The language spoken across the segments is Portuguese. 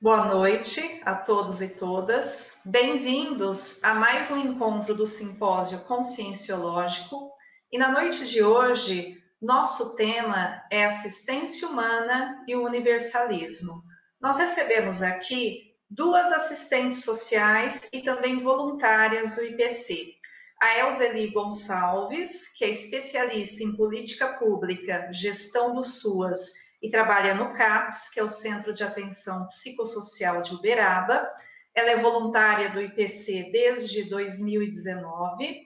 Boa noite a todos e todas. Bem-vindos a mais um encontro do Simpósio Conscienciológico. E na noite de hoje, nosso tema é assistência humana e o universalismo. Nós recebemos aqui duas assistentes sociais e também voluntárias do IPC. A Elzelie Gonçalves, que é especialista em política pública, gestão do SUAS, e trabalha no CAPS, que é o Centro de Atenção Psicossocial de Uberaba. Ela é voluntária do IPC desde 2019.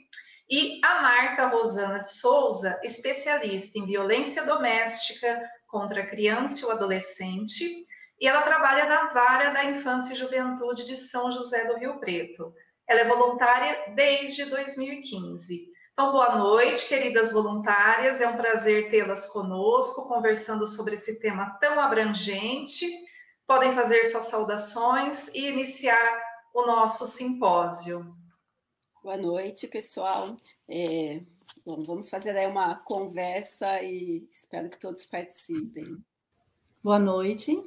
E a Marta Rosana de Souza, especialista em violência doméstica contra a criança e o adolescente, e ela trabalha na Vara da Infância e Juventude de São José do Rio Preto. Ela é voluntária desde 2015. Então, boa noite, queridas voluntárias, é um prazer tê-las conosco, conversando sobre esse tema tão abrangente. Podem fazer suas saudações e iniciar o nosso simpósio. Boa noite, pessoal. Bom, vamos fazer aí uma conversa e espero que todos participem. Boa noite,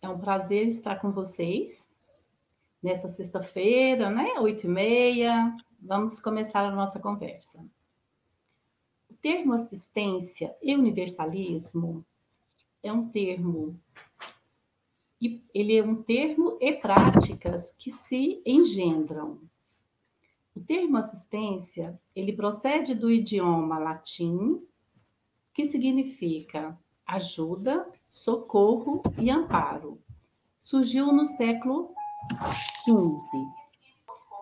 é um prazer estar com vocês nessa sexta-feira, né, 8h30, Vamos começar a nossa conversa. O termo assistência e universalismo é um termo, e práticas que se engendram. O termo assistência, ele procede do idioma latim, que significa ajuda, socorro e amparo. Surgiu no século XV.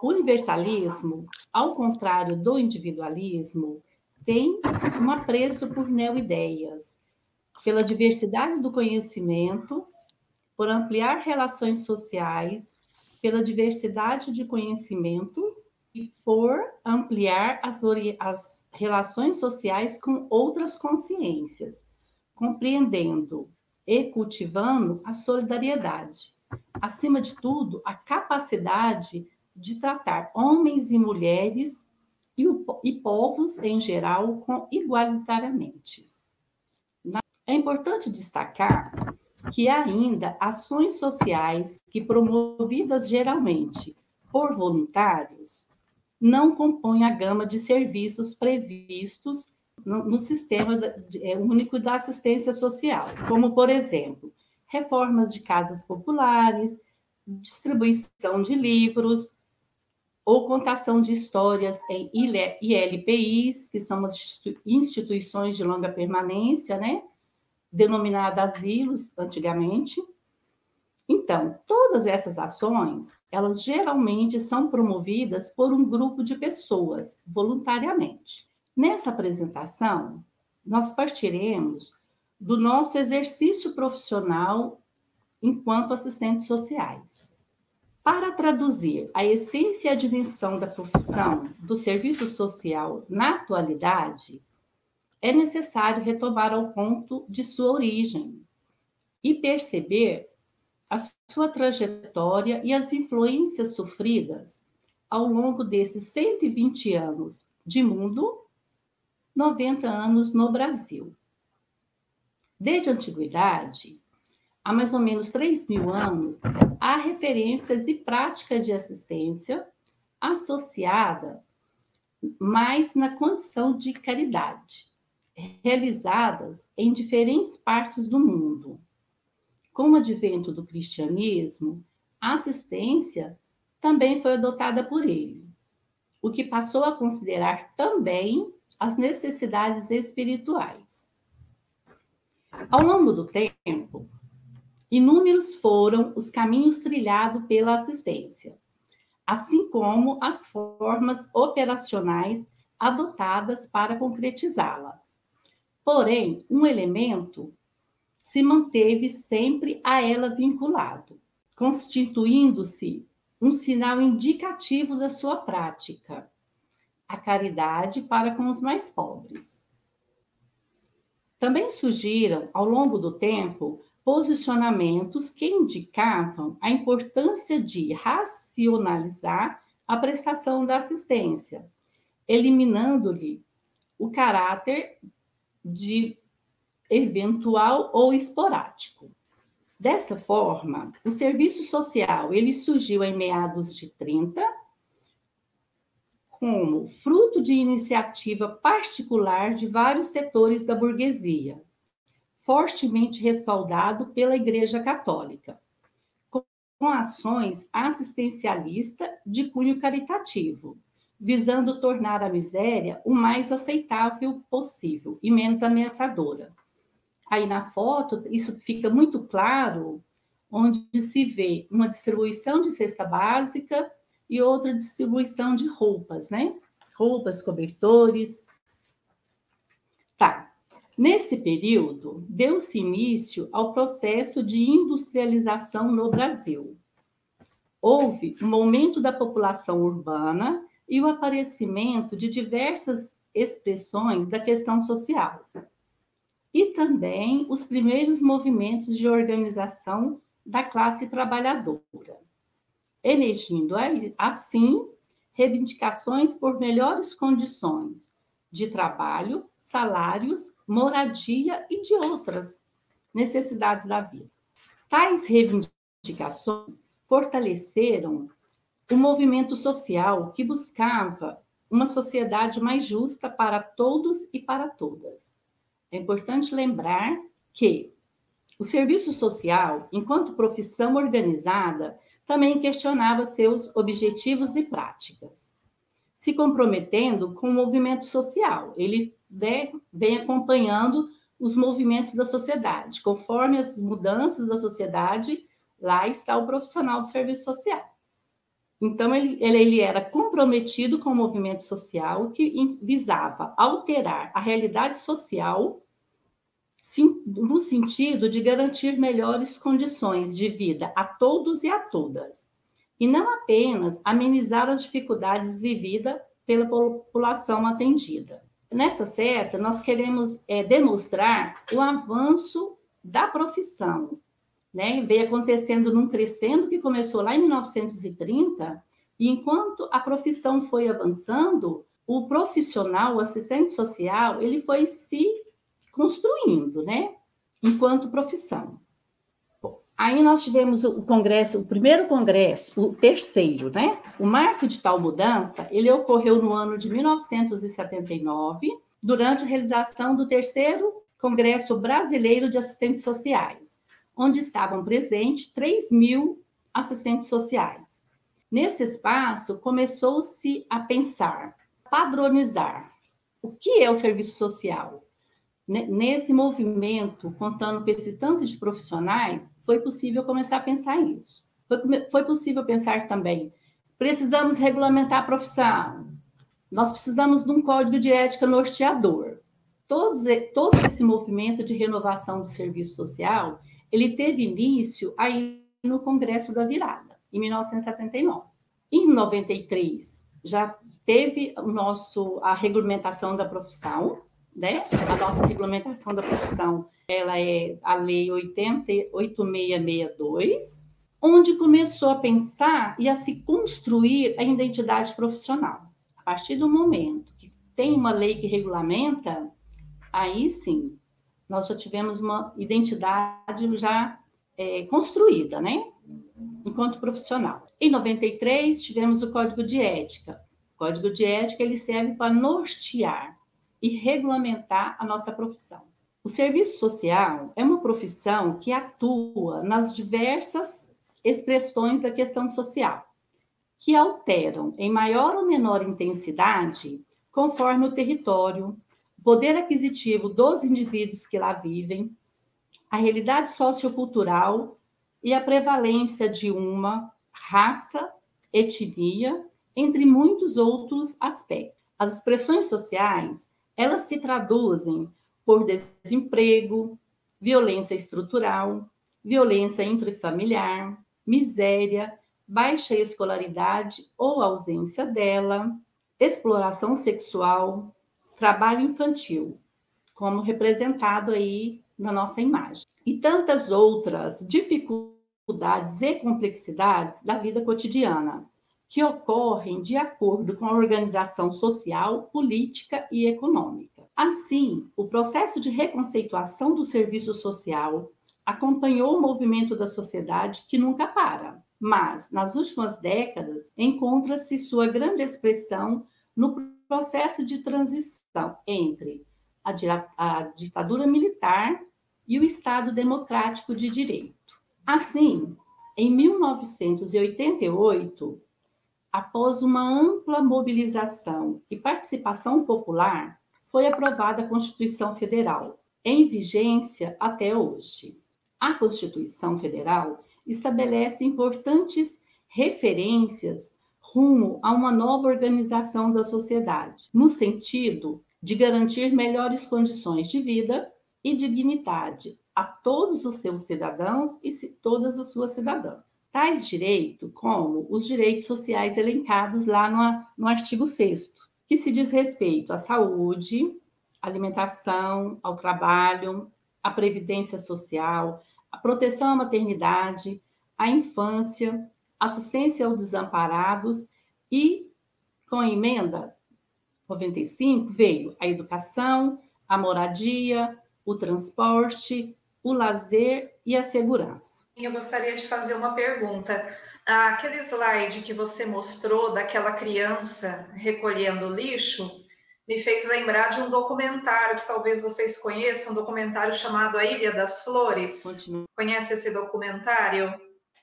O universalismo, ao contrário do individualismo, tem um apreço por neo-ideias, pela diversidade do conhecimento, por ampliar relações sociais, pela diversidade de conhecimento e por ampliar as relações sociais com outras consciências, compreendendo e cultivando a solidariedade. Acima de tudo, a capacidade de tratar homens e mulheres e povos em geral igualitariamente. É importante destacar que ainda ações sociais que promovidas geralmente por voluntários não compõem a gama de serviços previstos no Sistema Único da Assistência Social, como, por exemplo, reformas de casas populares, distribuição de livros, ou contação de histórias em ILPIs, que são as instituições de longa permanência, né? Denominadas asilos antigamente. Então, todas essas ações, elas geralmente são promovidas por um grupo de pessoas, voluntariamente. Nessa apresentação, nós partiremos do nosso exercício profissional enquanto assistentes sociais. Para traduzir a essência e a dimensão da profissão do serviço social na atualidade, é necessário retomar ao ponto de sua origem e perceber a sua trajetória e as influências sofridas ao longo desses 120 anos de mundo, 90 anos no Brasil. Desde a antiguidade, há mais ou menos 3.000 anos, há referências e práticas de assistência associada mais na condição de caridade, realizadas em diferentes partes do mundo. Com o advento do cristianismo, a assistência também foi adotada por ele, o que passou a considerar também as necessidades espirituais. Ao longo do tempo, inúmeros foram os caminhos trilhados pela assistência, assim como as formas operacionais adotadas para concretizá-la. Porém, um elemento se manteve sempre a ela vinculado, constituindo-se um sinal indicativo da sua prática, a caridade para com os mais pobres. Também surgiram, ao longo do tempo, posicionamentos que indicavam a importância de racionalizar a prestação da assistência, eliminando-lhe o caráter de eventual ou esporádico. Dessa forma, o serviço social ele surgiu em meados de 30, como fruto de iniciativa particular de vários setores da burguesia, fortemente respaldado pela Igreja Católica, com ações assistencialistas de cunho caritativo, visando tornar a miséria o mais aceitável possível e menos ameaçadora. Aí na foto, isso fica muito claro, onde se vê uma distribuição de cesta básica e outra distribuição de roupas, né? Roupas, cobertores. Tá. Nesse período, deu-se início ao processo de industrialização no Brasil. Houve um aumento da população urbana e o aparecimento de diversas expressões da questão social. E também os primeiros movimentos de organização da classe trabalhadora, emergindo, assim, reivindicações por melhores condições de trabalho, salários, moradia e de outras necessidades da vida. Tais reivindicações fortaleceram o movimento social que buscava uma sociedade mais justa para todos e para todas. É importante lembrar que o serviço social, enquanto profissão organizada, também questionava seus objetivos e práticas, se comprometendo com o movimento social. Ele vem acompanhando os movimentos da sociedade. Conforme as mudanças da sociedade, lá está o profissional do serviço social. Então, ele era comprometido com o movimento social que visava alterar a realidade social no sentido de garantir melhores condições de vida a todos e a todas, e não apenas amenizar as dificuldades vividas pela população atendida. Nessa seta, nós queremos demonstrar o avanço da profissão, né? Veio acontecendo num crescendo que começou lá em 1930, e enquanto a profissão foi avançando, o profissional, o assistente social, ele foi se construindo, né? Enquanto profissão. Bom, aí nós tivemos o congresso, o primeiro congresso, o terceiro, né? O marco de tal mudança, ele ocorreu no ano de 1979, durante a realização do terceiro Congresso Brasileiro de Assistentes Sociais, onde estavam presentes 3.000 assistentes sociais. Nesse espaço, começou-se a pensar, padronizar o que é o serviço social. Nesse movimento, contando com esse tanto de profissionais, foi possível começar a pensar isso. Foi possível pensar também, precisamos regulamentar a profissão, nós precisamos de um código de ética norteador. Todo esse movimento de renovação do serviço social, ele teve início aí no Congresso da Virada, em 1979. Em 1993, já teve a regulamentação da profissão, né? A nossa regulamentação da profissão, ela é a Lei 8.8662, onde começou a pensar e a se construir a identidade profissional. A partir do momento que tem uma lei que regulamenta, aí sim, nós já tivemos uma identidade já construída, né? Enquanto profissional. Em 1993, tivemos o Código de Ética. O Código de Ética ele serve para nortear e regulamentar a nossa profissão. O serviço social é uma profissão que atua nas diversas expressões da questão social, que alteram em maior ou menor intensidade conforme o território, o poder aquisitivo dos indivíduos que lá vivem, a realidade sociocultural e a prevalência de uma raça, etnia, entre muitos outros aspectos. As expressões sociais elas se traduzem por desemprego, violência estrutural, violência intrafamiliar, miséria, baixa escolaridade ou ausência dela, exploração sexual, trabalho infantil, como representado aí na nossa imagem. E tantas outras dificuldades e complexidades da vida cotidiana, que ocorrem de acordo com a organização social, política e econômica. Assim, o processo de reconceituação do serviço social acompanhou o movimento da sociedade que nunca para, mas, nas últimas décadas, encontra-se sua grande expressão no processo de transição entre a ditadura militar e o Estado democrático de direito. Assim, em 1988, após uma ampla mobilização e participação popular, foi aprovada a Constituição Federal, em vigência até hoje. A Constituição Federal estabelece importantes referências rumo a uma nova organização da sociedade, no sentido de garantir melhores condições de vida e dignidade a todos os seus cidadãos e todas as suas cidadãs. Tais direitos, como os direitos sociais elencados lá no artigo 6º, que se diz respeito à saúde, alimentação, ao trabalho, à previdência social, à proteção à maternidade, à infância, assistência aos desamparados e, com a emenda 95, veio a educação, a moradia, o transporte, o lazer e a segurança. Eu gostaria de fazer uma pergunta. Aquele slide que você mostrou daquela criança recolhendo lixo me fez lembrar de um documentário que talvez vocês conheçam, um documentário chamado A Ilha das Flores. Continua. Conhece esse documentário?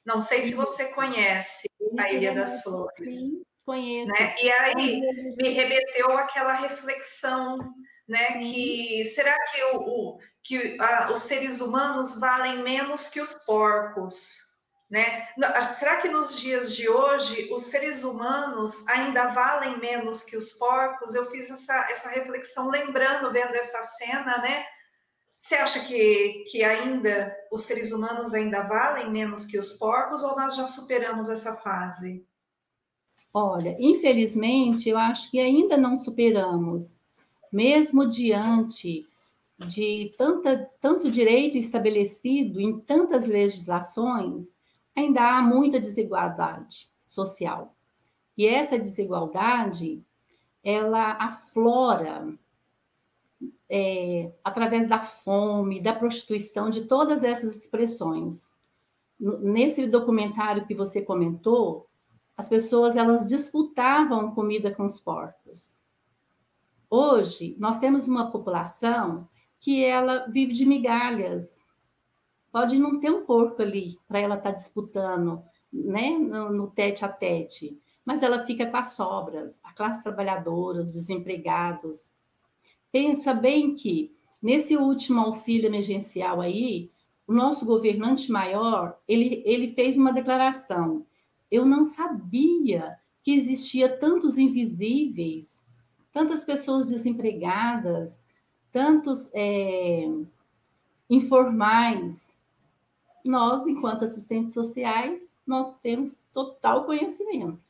Não sei se você conhece A Ilha das Flores. Sim, conheço. Né? E aí me remeteu àquela reflexão, né, que será que, os seres humanos valem menos que os porcos? Né? Será que nos dias de hoje os seres humanos ainda valem menos que os porcos? Eu fiz essa reflexão lembrando, vendo essa cena, né? Você acha que ainda os seres humanos ainda valem menos que os porcos ou nós já superamos essa fase? Olha, infelizmente eu acho que ainda não superamos, mesmo diante de tanto direito estabelecido em tantas legislações, ainda há muita desigualdade social. E essa desigualdade, ela aflora através da fome, da prostituição, de todas essas expressões. Nesse documentário que você comentou, as pessoas, elas disputavam comida com os porcos. Hoje, nós temos uma população que ela vive de migalhas. Pode não ter um porco ali para ela estar disputando, né, no tete a tete, mas ela fica com as sobras, a classe trabalhadora, os desempregados. Pensa bem que, nesse último auxílio emergencial aí, o nosso governante maior, ele fez uma declaração. Eu não sabia que existia tantos invisíveis, tantas pessoas desempregadas, tantos informais. Nós, enquanto assistentes sociais, nós temos total conhecimento.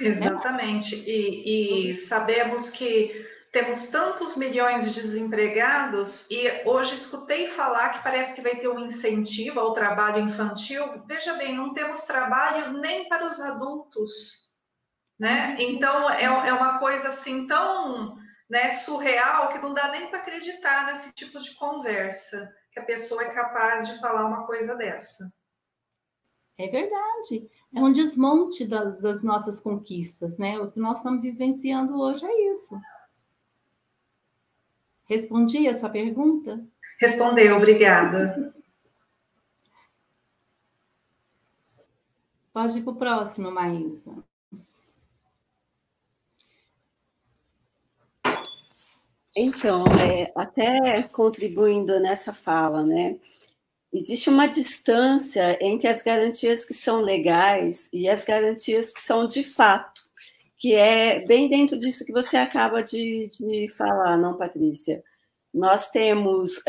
Exatamente. Né? E sabemos que temos tantos milhões de desempregados e hoje escutei falar que parece que vai ter um incentivo ao trabalho infantil. Veja bem, não temos trabalho nem para os adultos. Né? Então, é uma coisa assim tão, né, surreal que não dá nem para acreditar nesse tipo de conversa, que a pessoa é capaz de falar uma coisa dessa. É verdade. É um desmonte das nossas conquistas, né? O que nós estamos vivenciando hoje é isso. Respondi a sua pergunta? Respondeu, obrigada. Pode ir para o próximo, Maísa. Então, até contribuindo nessa fala, né? Existe uma distância entre as garantias que são legais e as garantias que são de fato, que é bem dentro disso que você acaba de falar, não, Patrícia? Nós temos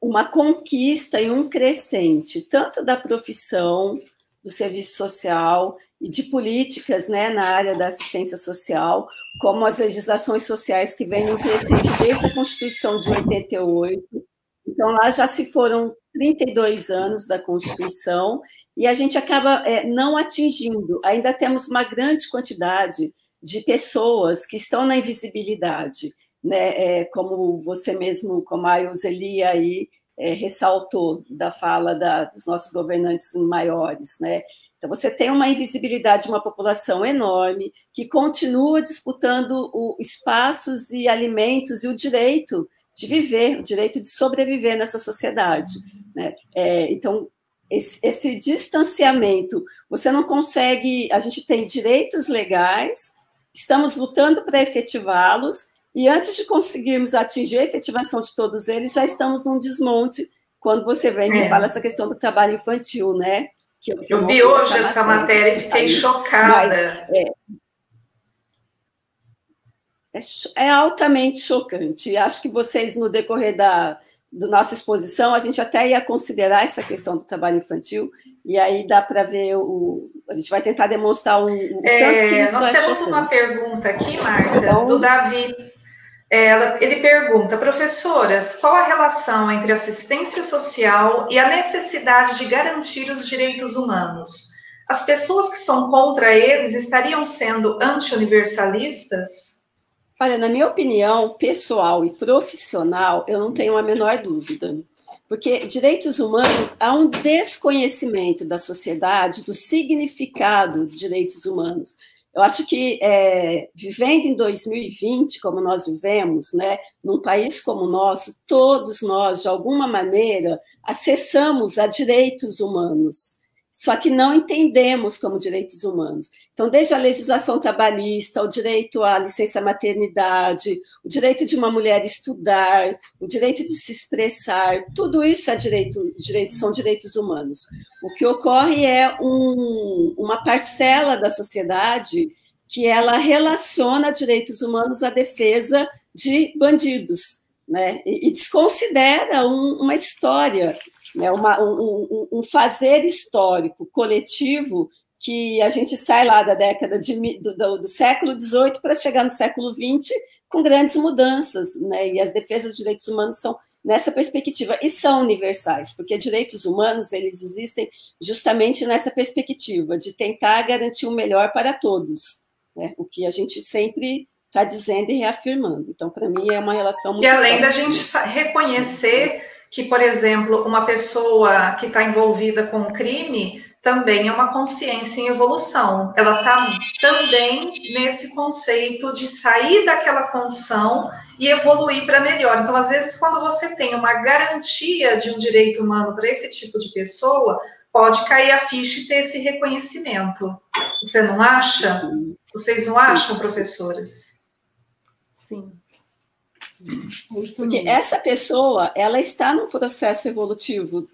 uma conquista e um crescente, tanto da profissão, do serviço social e de políticas, né, na área da assistência social, como as legislações sociais que vêm em crescente desde a Constituição de 88. Então, lá já se foram 32 anos da Constituição e a gente acaba não atingindo. Ainda temos uma grande quantidade de pessoas que estão na invisibilidade. né, como você mesmo, como a Elzelie aí ressaltou da fala dos nossos governantes maiores, né? Então, você tem uma invisibilidade de uma população enorme que continua disputando espaços e alimentos e o direito de viver, o direito de sobreviver nessa sociedade, né? Então, esse distanciamento, você não consegue... A gente tem direitos legais, estamos lutando para efetivá-los, e antes de conseguirmos atingir a efetivação de todos eles, já estamos num desmonte, quando você vem e fala essa questão do trabalho infantil, né? Eu vi hoje essa matéria e fiquei chocada. Mas é altamente chocante. Acho que vocês, no decorrer da nossa exposição, a gente até ia considerar essa questão do trabalho infantil, e aí dá para ver, a gente vai tentar demonstrar o tanto que isso nós temos chocante. Uma pergunta aqui, Marta, então, do Davi. Ele pergunta, professoras, qual a relação entre assistência social e a necessidade de garantir os direitos humanos? As pessoas que são contra eles estariam sendo anti-universalistas? Olha, na minha opinião, pessoal e profissional, eu não tenho a menor dúvida. Porque direitos humanos, há um desconhecimento da sociedade do significado de direitos humanos. Eu acho que, vivendo em 2020, como nós vivemos, né, num país como o nosso, todos nós, de alguma maneira, acessamos a direitos humanos, só que não entendemos como direitos humanos. Então, desde a legislação trabalhista, o direito à licença-maternidade, o direito de uma mulher estudar, o direito de se expressar, tudo isso é são direitos humanos. O que ocorre é uma parcela da sociedade que ela relaciona direitos humanos à defesa de bandidos, né? E desconsidera uma história, né? Um fazer histórico coletivo que a gente sai lá da década do século XVIII para chegar no século XX com grandes mudanças, né? E as defesas de direitos humanos são nessa perspectiva, e são universais, porque direitos humanos eles existem justamente nessa perspectiva de tentar garantir o melhor para todos, né? O que a gente sempre está dizendo e reafirmando. Então, para mim, é uma relação muito... E além da gente reconhecer que, por exemplo, uma pessoa que está envolvida com um crime também é uma consciência em evolução. Ela está também nesse conceito de sair daquela condição e evoluir para melhor. Então, às vezes, quando você tem uma garantia de um direito humano para esse tipo de pessoa, pode cair a ficha e ter esse reconhecimento. Você não acha? Vocês não acham, professoras? Sim. Porque essa pessoa, ela está num processo evolutivo.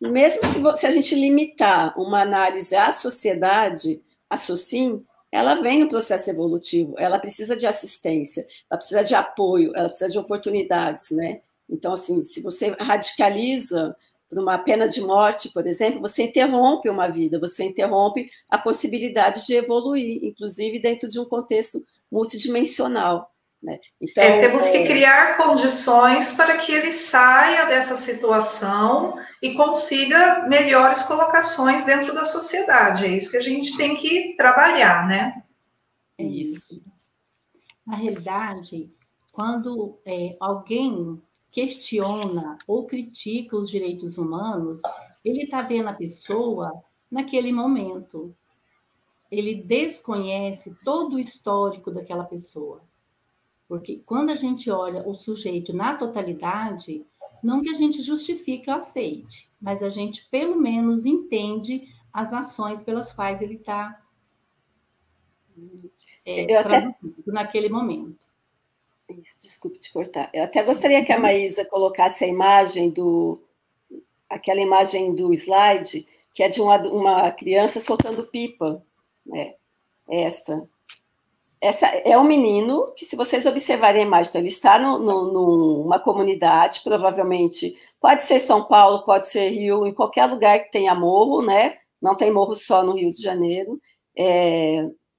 Mesmo se a gente limitar uma análise à sociedade, à SOCIM, ela vem no processo evolutivo, ela precisa de assistência, ela precisa de apoio, ela precisa de oportunidades, né? Então, assim, se você radicaliza por uma pena de morte, por exemplo, você interrompe uma vida, você interrompe a possibilidade de evoluir, inclusive dentro de um contexto multidimensional, né? Então, temos que criar condições para que ele saia dessa situação e consiga melhores colocações dentro da sociedade. É isso que a gente tem que trabalhar, né? É isso. Na realidade, quando alguém questiona ou critica os direitos humanos, ele está vendo a pessoa naquele momento. Ele desconhece todo o histórico daquela pessoa. Porque quando a gente olha o sujeito na totalidade, não que a gente justifique ou aceite, mas a gente pelo menos entende as ações pelas quais ele está naquele momento. Desculpe te cortar. Eu até gostaria que a Maísa colocasse a imagem aquela imagem do slide, que é de uma criança soltando pipa, né? Esta. Essa é um menino que, se vocês observarem a imagem, então, ele está numa comunidade, provavelmente, pode ser São Paulo, pode ser Rio, em qualquer lugar que tenha morro, né? Não tem morro só no Rio de Janeiro.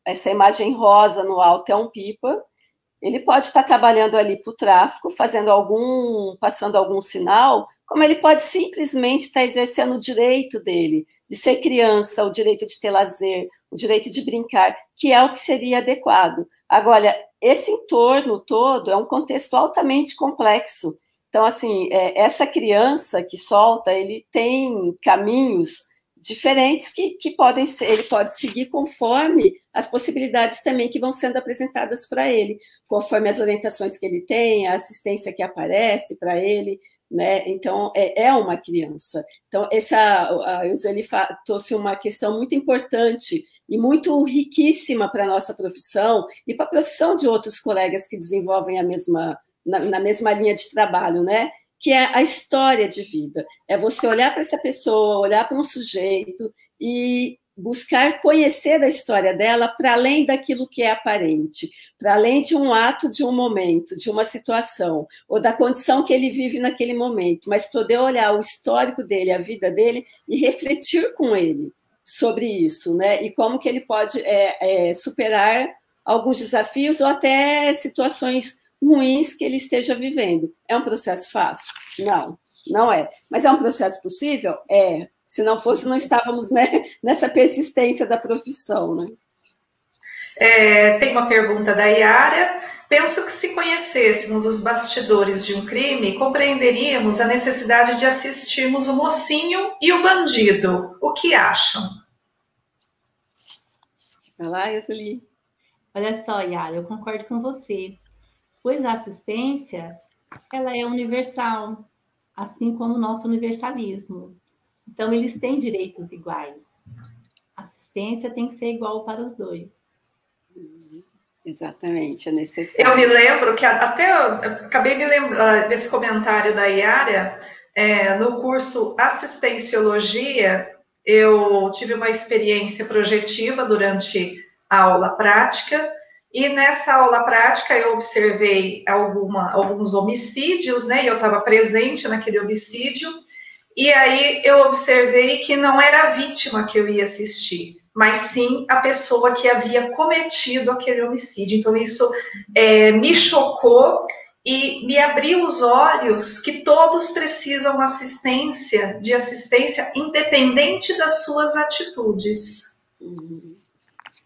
Essa imagem rosa no alto é um pipa. Ele pode estar trabalhando ali para o tráfico, passando algum sinal, como ele pode simplesmente estar exercendo o direito dele, de ser criança, o direito de ter lazer, o direito de brincar, que é o que seria adequado. Agora, esse entorno todo é um contexto altamente complexo. Então, assim, essa criança que solta, ele tem caminhos diferentes que podem ser, ele pode seguir conforme as possibilidades também que vão sendo apresentadas para ele, conforme as orientações que ele tem, a assistência que aparece para ele, né? Então, é uma criança. Então, a Elzelie trouxe uma questão muito importante e muito riquíssima para a nossa profissão e para a profissão de outros colegas que desenvolvem a mesma, na mesma linha de trabalho, né? Que é a história de vida. É você olhar para essa pessoa, olhar para um sujeito e buscar conhecer a história dela para além daquilo que é aparente, para além de um ato, de um momento, de uma situação, ou da condição que ele vive naquele momento, mas poder olhar o histórico dele, a vida dele, e refletir com ele sobre isso, né? E como que ele pode superar alguns desafios ou até situações ruins que ele esteja vivendo. É um processo fácil? Não, não é. Mas é um processo possível? É. Se não fosse, não estávamos, né, nessa persistência da profissão, né? Tem uma pergunta da Yara. Penso que se conhecêssemos os bastidores de um crime, compreenderíamos a necessidade de assistirmos o mocinho e o bandido. O que acham? Vai lá, Elzelie. Olha só, Yara, eu concordo com você. Pois a assistência, ela é universal, assim como o nosso universalismo. Então, eles têm direitos iguais. A assistência tem que ser igual para os dois. Exatamente, é necessário. Eu me lembro que até eu acabei me lembrando desse comentário da Yara, no curso Assistenciologia, eu tive uma experiência projetiva durante a aula prática. E nessa aula prática eu observei alguns homicídios, né? E eu estava presente naquele homicídio. E aí eu observei que não era a vítima que eu ia assistir, mas sim a pessoa que havia cometido aquele homicídio. Então isso me chocou e me abriu os olhos que todos precisam de assistência independente das suas atitudes.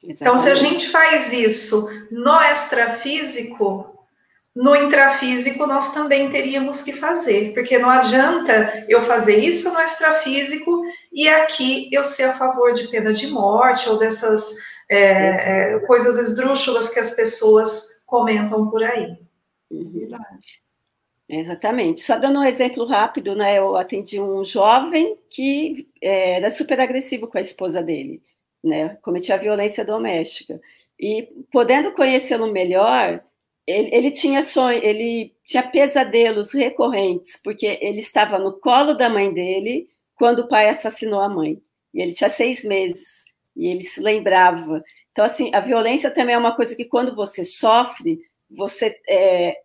Então, se a gente faz isso no extrafísico, no intrafísico nós também teríamos que fazer, porque não adianta eu fazer isso no extrafísico e aqui eu ser a favor de pena de morte ou dessas coisas esdrúxulas que as pessoas comentam por aí. Verdade. Exatamente. Só dando um exemplo rápido, né? Eu atendi um jovem que era super agressivo com a esposa dele, né, cometia violência doméstica, e podendo conhecê-lo melhor, ele tinha pesadelos recorrentes, porque ele estava no colo da mãe dele quando o pai assassinou a mãe, e ele tinha 6 meses, e ele se lembrava. Então, assim, a violência também é uma coisa que quando você sofre, você,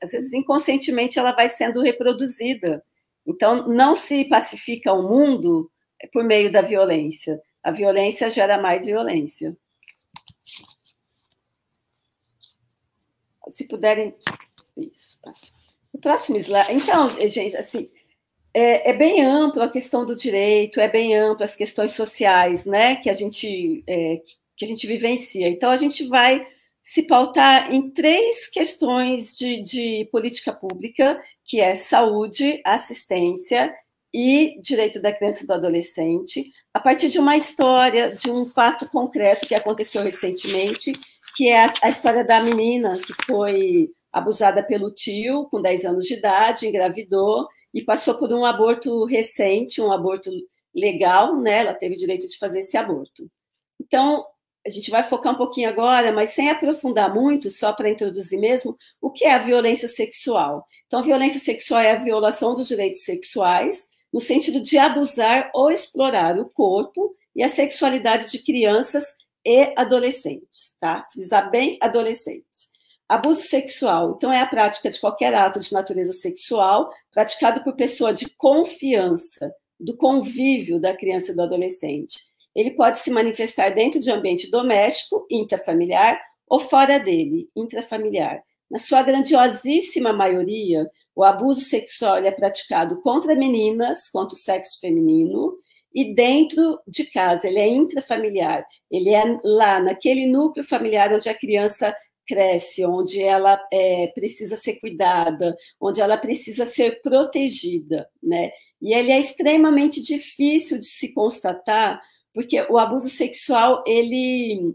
às vezes inconscientemente, ela vai sendo reproduzida. Então, não se pacifica o mundo por meio da violência. A violência gera mais violência. Se puderem... Isso, passa. O próximo slide... Então, gente, assim, é bem amplo a questão do direito, é bem amplo as questões sociais, né, que a gente vivencia. Então, a gente vai se pautar em 3 questões de política pública, que é saúde, assistência e direito da criança e do adolescente, a partir de uma história, de um fato concreto que aconteceu recentemente, que é a história da menina que foi abusada pelo tio, com 10 anos de idade, engravidou, e passou por um aborto recente, um aborto legal, né? Ela teve direito de fazer esse aborto. Então, a gente vai focar um pouquinho agora, mas sem aprofundar muito, só para introduzir mesmo, o que é a violência sexual. Então, a violência sexual é a violação dos direitos sexuais, no sentido de abusar ou explorar o corpo e a sexualidade de crianças e adolescentes, tá? Frisar bem adolescentes. Abuso sexual, então, é a prática de qualquer ato de natureza sexual praticado por pessoa de confiança, do convívio da criança e do adolescente. Ele pode se manifestar dentro de ambiente doméstico, intrafamiliar, ou fora dele, intrafamiliar. Na sua grandiosíssima maioria, o abuso sexual é praticado contra meninas, contra o sexo feminino, e dentro de casa, ele é intrafamiliar, ele é lá naquele núcleo familiar onde a criança cresce, onde ela precisa ser cuidada, onde ela precisa ser protegida, né? E ele é extremamente difícil de se constatar, porque o abuso sexual, ele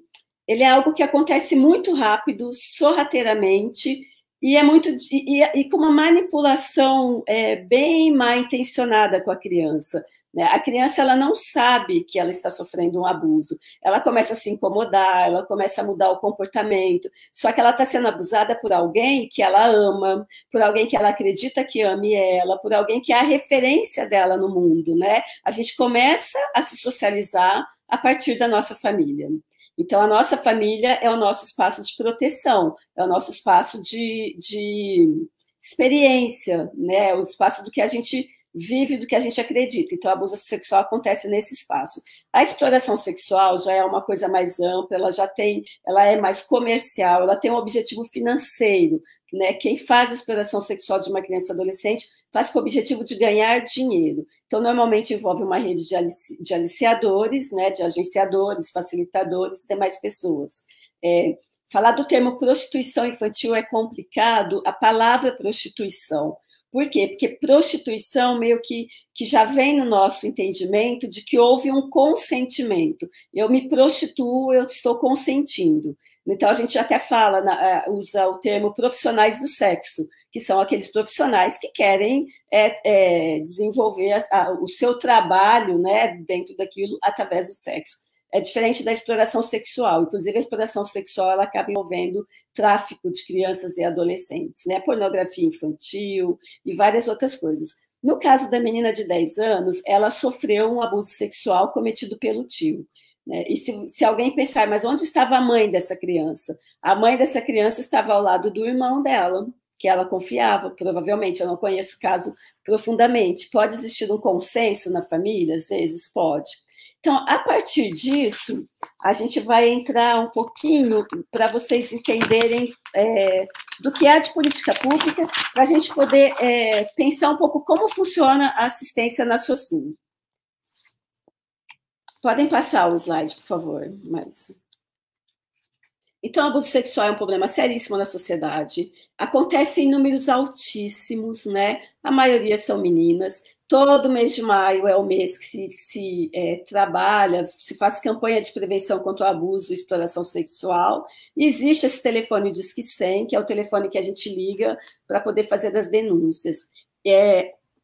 é algo que acontece muito rápido, sorrateiramente, e é muito com uma manipulação bem mal intencionada com a criança. A criança, ela não sabe que ela está sofrendo um abuso, ela começa a se incomodar, ela começa a mudar o comportamento, só que ela está sendo abusada por alguém que ela ama, por alguém que ela acredita que ame ela, por alguém que é a referência dela no mundo, né? A gente começa a se socializar a partir da nossa família. Então, a nossa família é o nosso espaço de proteção, é o nosso espaço de experiência, né? O espaço do que a gente vive, do que a gente acredita. Então, a abuso sexual acontece nesse espaço. A exploração sexual já é uma coisa mais ampla, ela é mais comercial, ela tem um objetivo financeiro, né? Quem faz a exploração sexual de uma criança e adolescente faz com o objetivo de ganhar dinheiro. Então, normalmente envolve uma rede de aliciadores, né? De agenciadores, facilitadores e demais pessoas. Falar do termo prostituição infantil é complicado, a palavra prostituição. Por quê? Porque prostituição meio que já vem no nosso entendimento de que houve um consentimento. Eu me prostituo, eu estou consentindo. Então, a gente até fala, usa o termo profissionais do sexo, que são aqueles profissionais que querem desenvolver o seu trabalho, né, dentro daquilo através do sexo. É diferente da exploração sexual. Inclusive, a exploração sexual ela acaba envolvendo tráfico de crianças e adolescentes, né? Pornografia infantil e várias outras coisas. No caso da menina de 10 anos, ela sofreu um abuso sexual cometido pelo tio, né? E se alguém pensar, mas onde estava a mãe dessa criança? A mãe dessa criança estava ao lado do irmão dela, que ela confiava, provavelmente. Eu não conheço o caso profundamente. Pode existir um consenso na família? Às vezes pode. Então, a partir disso, a gente vai entrar um pouquinho para vocês entenderem do que há de política pública, para a gente poder pensar um pouco como funciona a assistência na SOCIM. Podem passar o slide, por favor, Marisa. Então, o abuso sexual é um problema seríssimo na sociedade. Acontece em números altíssimos, né? A maioria são meninas. Todo mês de maio é o mês que se trabalha, se faz campanha de prevenção contra o abuso e exploração sexual. E existe esse telefone Disque 100, que é o telefone que a gente liga para poder fazer as denúncias.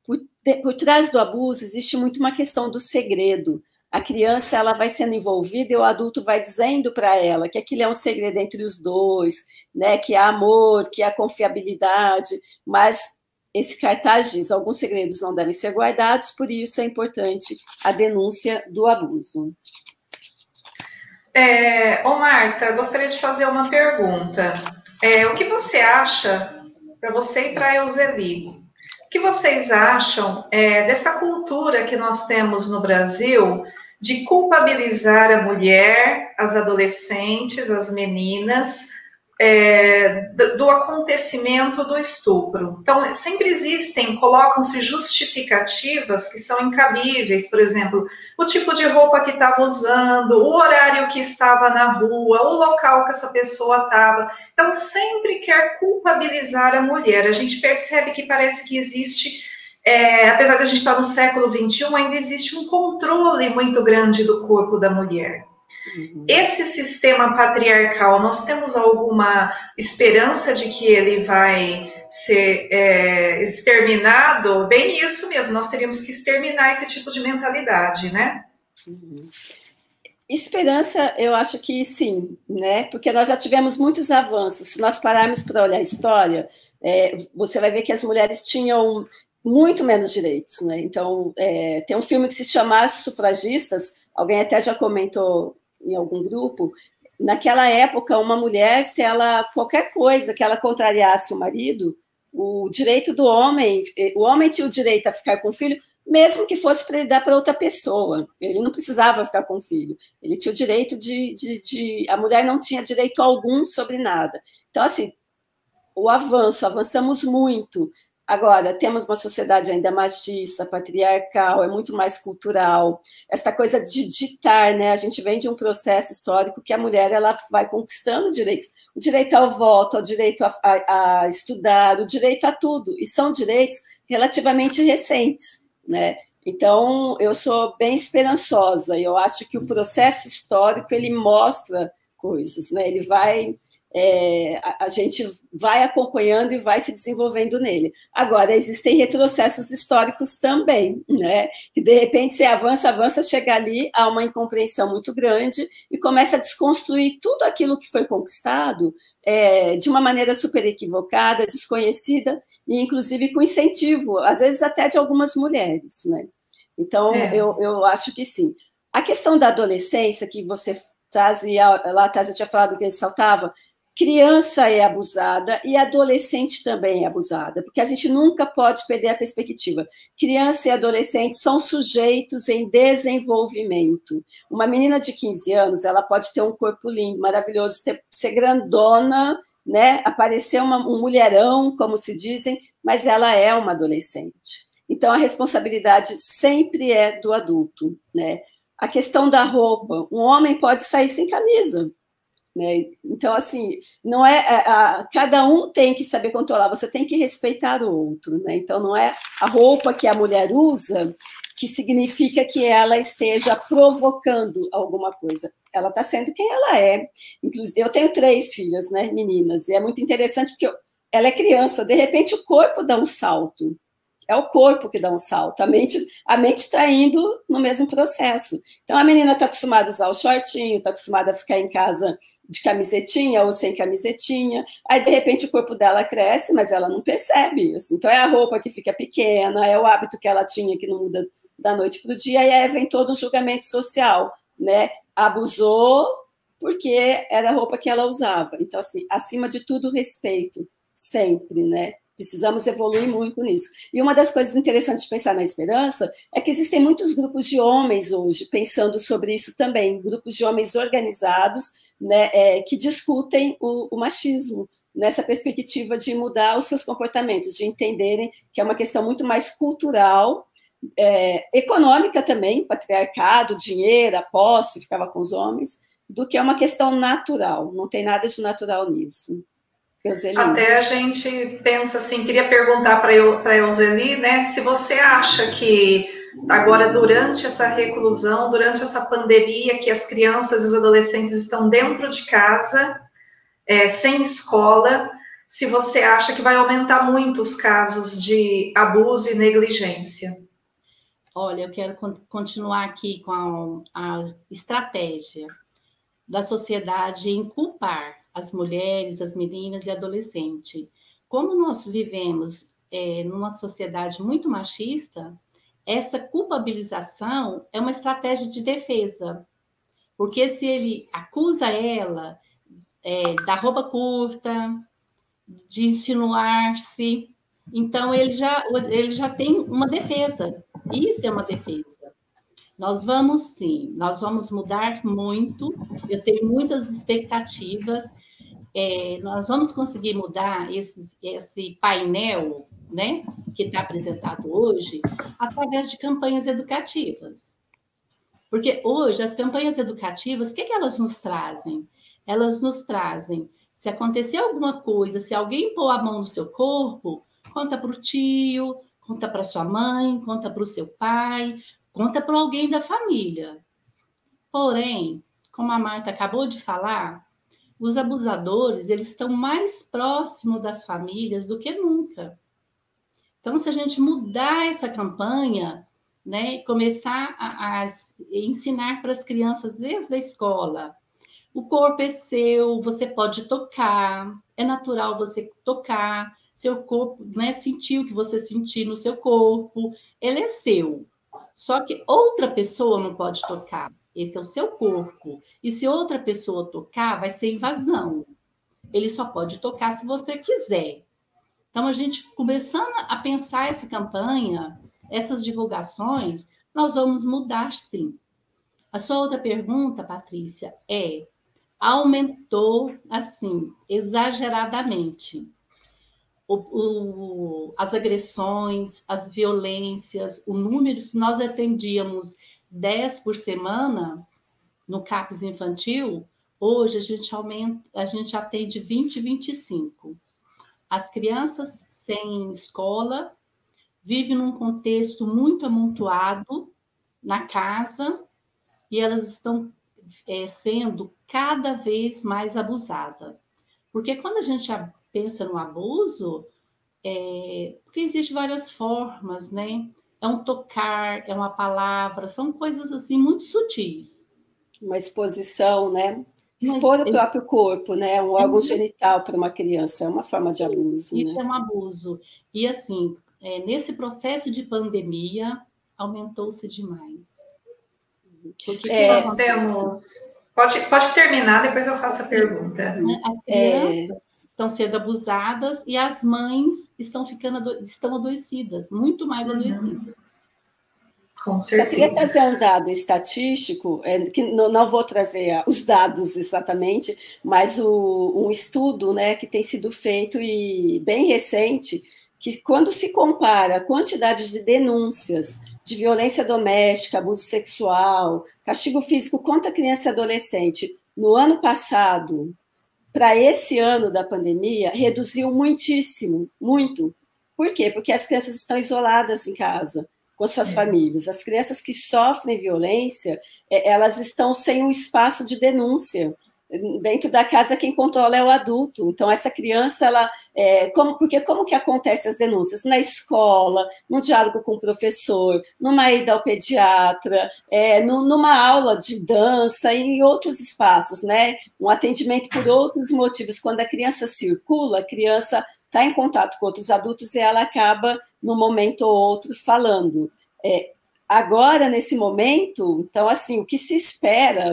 Por trás do abuso existe muito uma questão do segredo. A criança ela vai sendo envolvida e o adulto vai dizendo para ela que aquilo é um segredo entre os dois, né? Que há amor, que há confiabilidade, mas... Esse cartaz diz, alguns segredos não devem ser guardados, por isso é importante a denúncia do abuso. Ô Marta, gostaria de fazer uma pergunta. O que você acha, para você e para a Elzelie, o que vocês acham dessa cultura que nós temos no Brasil de culpabilizar a mulher, as adolescentes, as meninas... do acontecimento do estupro. Então, sempre existem, colocam-se justificativas que são incabíveis, por exemplo, o tipo de roupa que estava usando, o horário que estava na rua, o local que essa pessoa estava. Então, sempre quer culpabilizar a mulher. A gente percebe que parece que existe, apesar de a gente estar no século XXI, ainda existe um controle muito grande do corpo da mulher. Esse sistema patriarcal, nós temos alguma esperança de que ele vai ser exterminado? Bem isso mesmo, nós teríamos que exterminar esse tipo de mentalidade, né? Uhum. Esperança, eu acho que sim, né? Porque nós já tivemos muitos avanços. Se nós pararmos para olhar a história, você vai ver que as mulheres tinham muito menos direitos, né? Então, tem um filme que se chama Sufragistas, alguém até já comentou em algum grupo, naquela época, uma mulher, se ela, qualquer coisa que ela contrariasse o marido, o direito do homem, o homem tinha o direito a ficar com o filho, mesmo que fosse para ele dar para outra pessoa, ele não precisava ficar com o filho, ele tinha o direito a mulher não tinha direito algum sobre nada. Então, assim, avançamos muito, Agora, temos uma sociedade ainda machista, patriarcal, é muito mais cultural. Esta coisa de ditar, né? A gente vem de um processo histórico que a mulher ela vai conquistando direitos. O direito ao voto, o direito a estudar, o direito a tudo. E são direitos relativamente recentes, né? Então, eu sou bem esperançosa. Eu acho que o processo histórico, ele mostra coisas, né? Ele vai... a gente vai acompanhando e vai se desenvolvendo nele. Agora, existem retrocessos históricos também, né? Que de repente você avança, chega ali a uma incompreensão muito grande e começa a desconstruir tudo aquilo que foi conquistado de uma maneira super equivocada, desconhecida e, inclusive, com incentivo, às vezes até de algumas mulheres, né? Então, eu acho que sim. A questão da adolescência, que você traz, e lá atrás eu tinha falado que ele saltava, criança é abusada e adolescente também é abusada, porque a gente nunca pode perder a perspectiva. Criança e adolescente são sujeitos em desenvolvimento. Uma menina de 15 anos, ela pode ter um corpo lindo, maravilhoso, ser grandona, né? Aparecer um mulherão, como se dizem, mas ela é uma adolescente. Então, a responsabilidade sempre é do adulto, né? A questão da roupa, um homem pode sair sem camisa, né? Então, assim, não é cada um tem que saber controlar, você tem que respeitar o outro, né? Então, não é a roupa que a mulher usa que significa que ela esteja provocando alguma coisa. Ela está sendo quem ela é. Inclusive, eu tenho 3 filhas, né, meninas, e é muito interessante porque ela é criança, de repente o corpo dá um salto. É o corpo que dá um salto, a mente está indo no mesmo processo. Então, a menina está acostumada a usar o shortinho, está acostumada a ficar em casa de camisetinha ou sem camisetinha, aí, de repente, o corpo dela cresce, mas ela não percebe. Assim. Então, é a roupa que fica pequena, é o hábito que ela tinha que não muda da noite para o dia, e aí vem todo um julgamento social, né? Abusou porque era a roupa que ela usava. Então, assim, acima de tudo, respeito, sempre, né? Precisamos evoluir muito nisso. E uma das coisas interessantes de pensar na esperança é que existem muitos grupos de homens hoje pensando sobre isso também, grupos de homens organizados, né, que discutem o machismo, nessa perspectiva de mudar os seus comportamentos, de entenderem que é uma questão muito mais cultural, econômica também, patriarcado, dinheiro, a posse, ficava com os homens, do que é uma questão natural, não tem nada de natural nisso. Até a gente pensa assim, queria perguntar para a Elzelie, né, se você acha que agora, durante essa reclusão, durante essa pandemia, que as crianças e os adolescentes estão dentro de casa, sem escola, se você acha que vai aumentar muito os casos de abuso e negligência? Olha, eu quero continuar aqui com a estratégia da sociedade em culpar as mulheres, as meninas e adolescentes. Como nós vivemos numa sociedade muito machista, essa culpabilização é uma estratégia de defesa, porque se ele acusa ela da roupa curta, de insinuar-se, então ele já tem uma defesa. Isso é uma defesa. Nós vamos sim, nós vamos mudar muito, eu tenho muitas expectativas, nós vamos conseguir mudar esse painel, né, que está apresentado hoje, através de campanhas educativas. Porque hoje as campanhas educativas, o que que elas nos trazem? Elas nos trazem, se acontecer alguma coisa, se alguém pôr a mão no seu corpo, conta para o tio, conta para sua mãe, conta para o seu pai, conta para alguém da família. Porém, como a Marta acabou de falar, os abusadores, eles estão mais próximos das famílias do que nunca. Então, se a gente mudar essa campanha, né, começar a ensinar para as crianças desde a escola, o corpo é seu, você pode tocar, é natural você tocar, seu corpo, né, sentir o que você sentir no seu corpo, ele é seu. Só que outra pessoa não pode tocar. Esse é o seu corpo. E se outra pessoa tocar, vai ser invasão. Ele só pode tocar se você quiser. Então, a gente começando a pensar essa campanha, essas divulgações, nós vamos mudar, sim. A sua outra pergunta, Patrícia, aumentou, assim, exageradamente. as agressões, as violências, o número, se nós atendíamos 10 por semana no CAPS infantil, hoje a gente atende 20, 25. As crianças sem escola vivem num contexto muito amontoado na casa e elas estão sendo cada vez mais abusadas. Porque quando a gente pensa no abuso, porque existem várias formas, né? É um tocar, é uma palavra, são coisas assim muito sutis. Uma exposição, né? Expor o próprio corpo, né? O órgão genital para uma criança é uma forma de abuso. Isso, né? É um abuso. E assim, nesse processo de pandemia, aumentou-se demais. Porque nós temos... Pode terminar, depois eu faço a pergunta. As crianças estão sendo abusadas e as mães estão adoecidas, muito mais adoecidas. Com certeza. Eu queria trazer um dado estatístico, que não vou trazer os dados exatamente, mas um estudo, né, que tem sido feito e bem recente, que quando se compara a quantidade de denúncias de violência doméstica, abuso sexual, castigo físico contra criança e adolescente no ano passado para esse ano da pandemia, reduziu muitíssimo, muito. Por quê? Porque as crianças estão isoladas em casa, com suas famílias. As crianças que sofrem violência, elas estão sem um espaço de denúncia. Dentro da casa, quem controla é o adulto. Então, essa criança, como que acontece as denúncias? Na escola, num diálogo com o professor, numa ida ao pediatra, numa aula de dança, em outros espaços, né? Um atendimento por outros motivos. Quando a criança circula, a criança está em contato com outros adultos e ela acaba, num momento ou outro, falando. Agora, nesse momento, então, assim, o que se espera...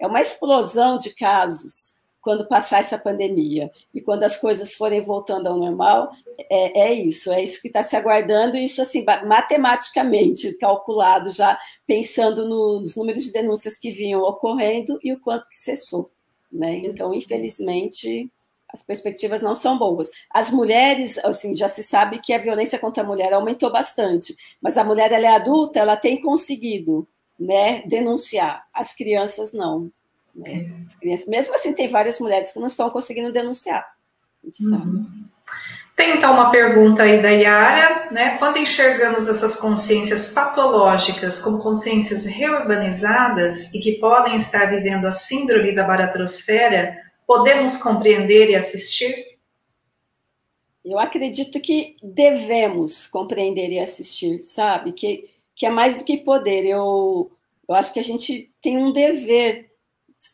É uma explosão de casos quando passar essa pandemia. E quando as coisas forem voltando ao normal, é isso que está se aguardando, e isso assim, matematicamente calculado, já pensando nos números de denúncias que vinham ocorrendo e o quanto que cessou, né? Então, infelizmente, as perspectivas não são boas. As mulheres, assim, já se sabe que a violência contra a mulher aumentou bastante, mas a mulher, ela é adulta, ela tem conseguido, né, denunciar. As crianças não, né? As crianças, mesmo assim, tem várias mulheres que não estão conseguindo denunciar, a gente sabe. Tem então uma pergunta aí da Yara, né? Quando enxergamos essas consciências patológicas como consciências reorganizadas e que podem estar vivendo a síndrome da baratrosfera, podemos compreender e assistir? Eu acredito que devemos compreender e assistir, sabe? Que é mais do que poder. Eu acho que a gente tem um dever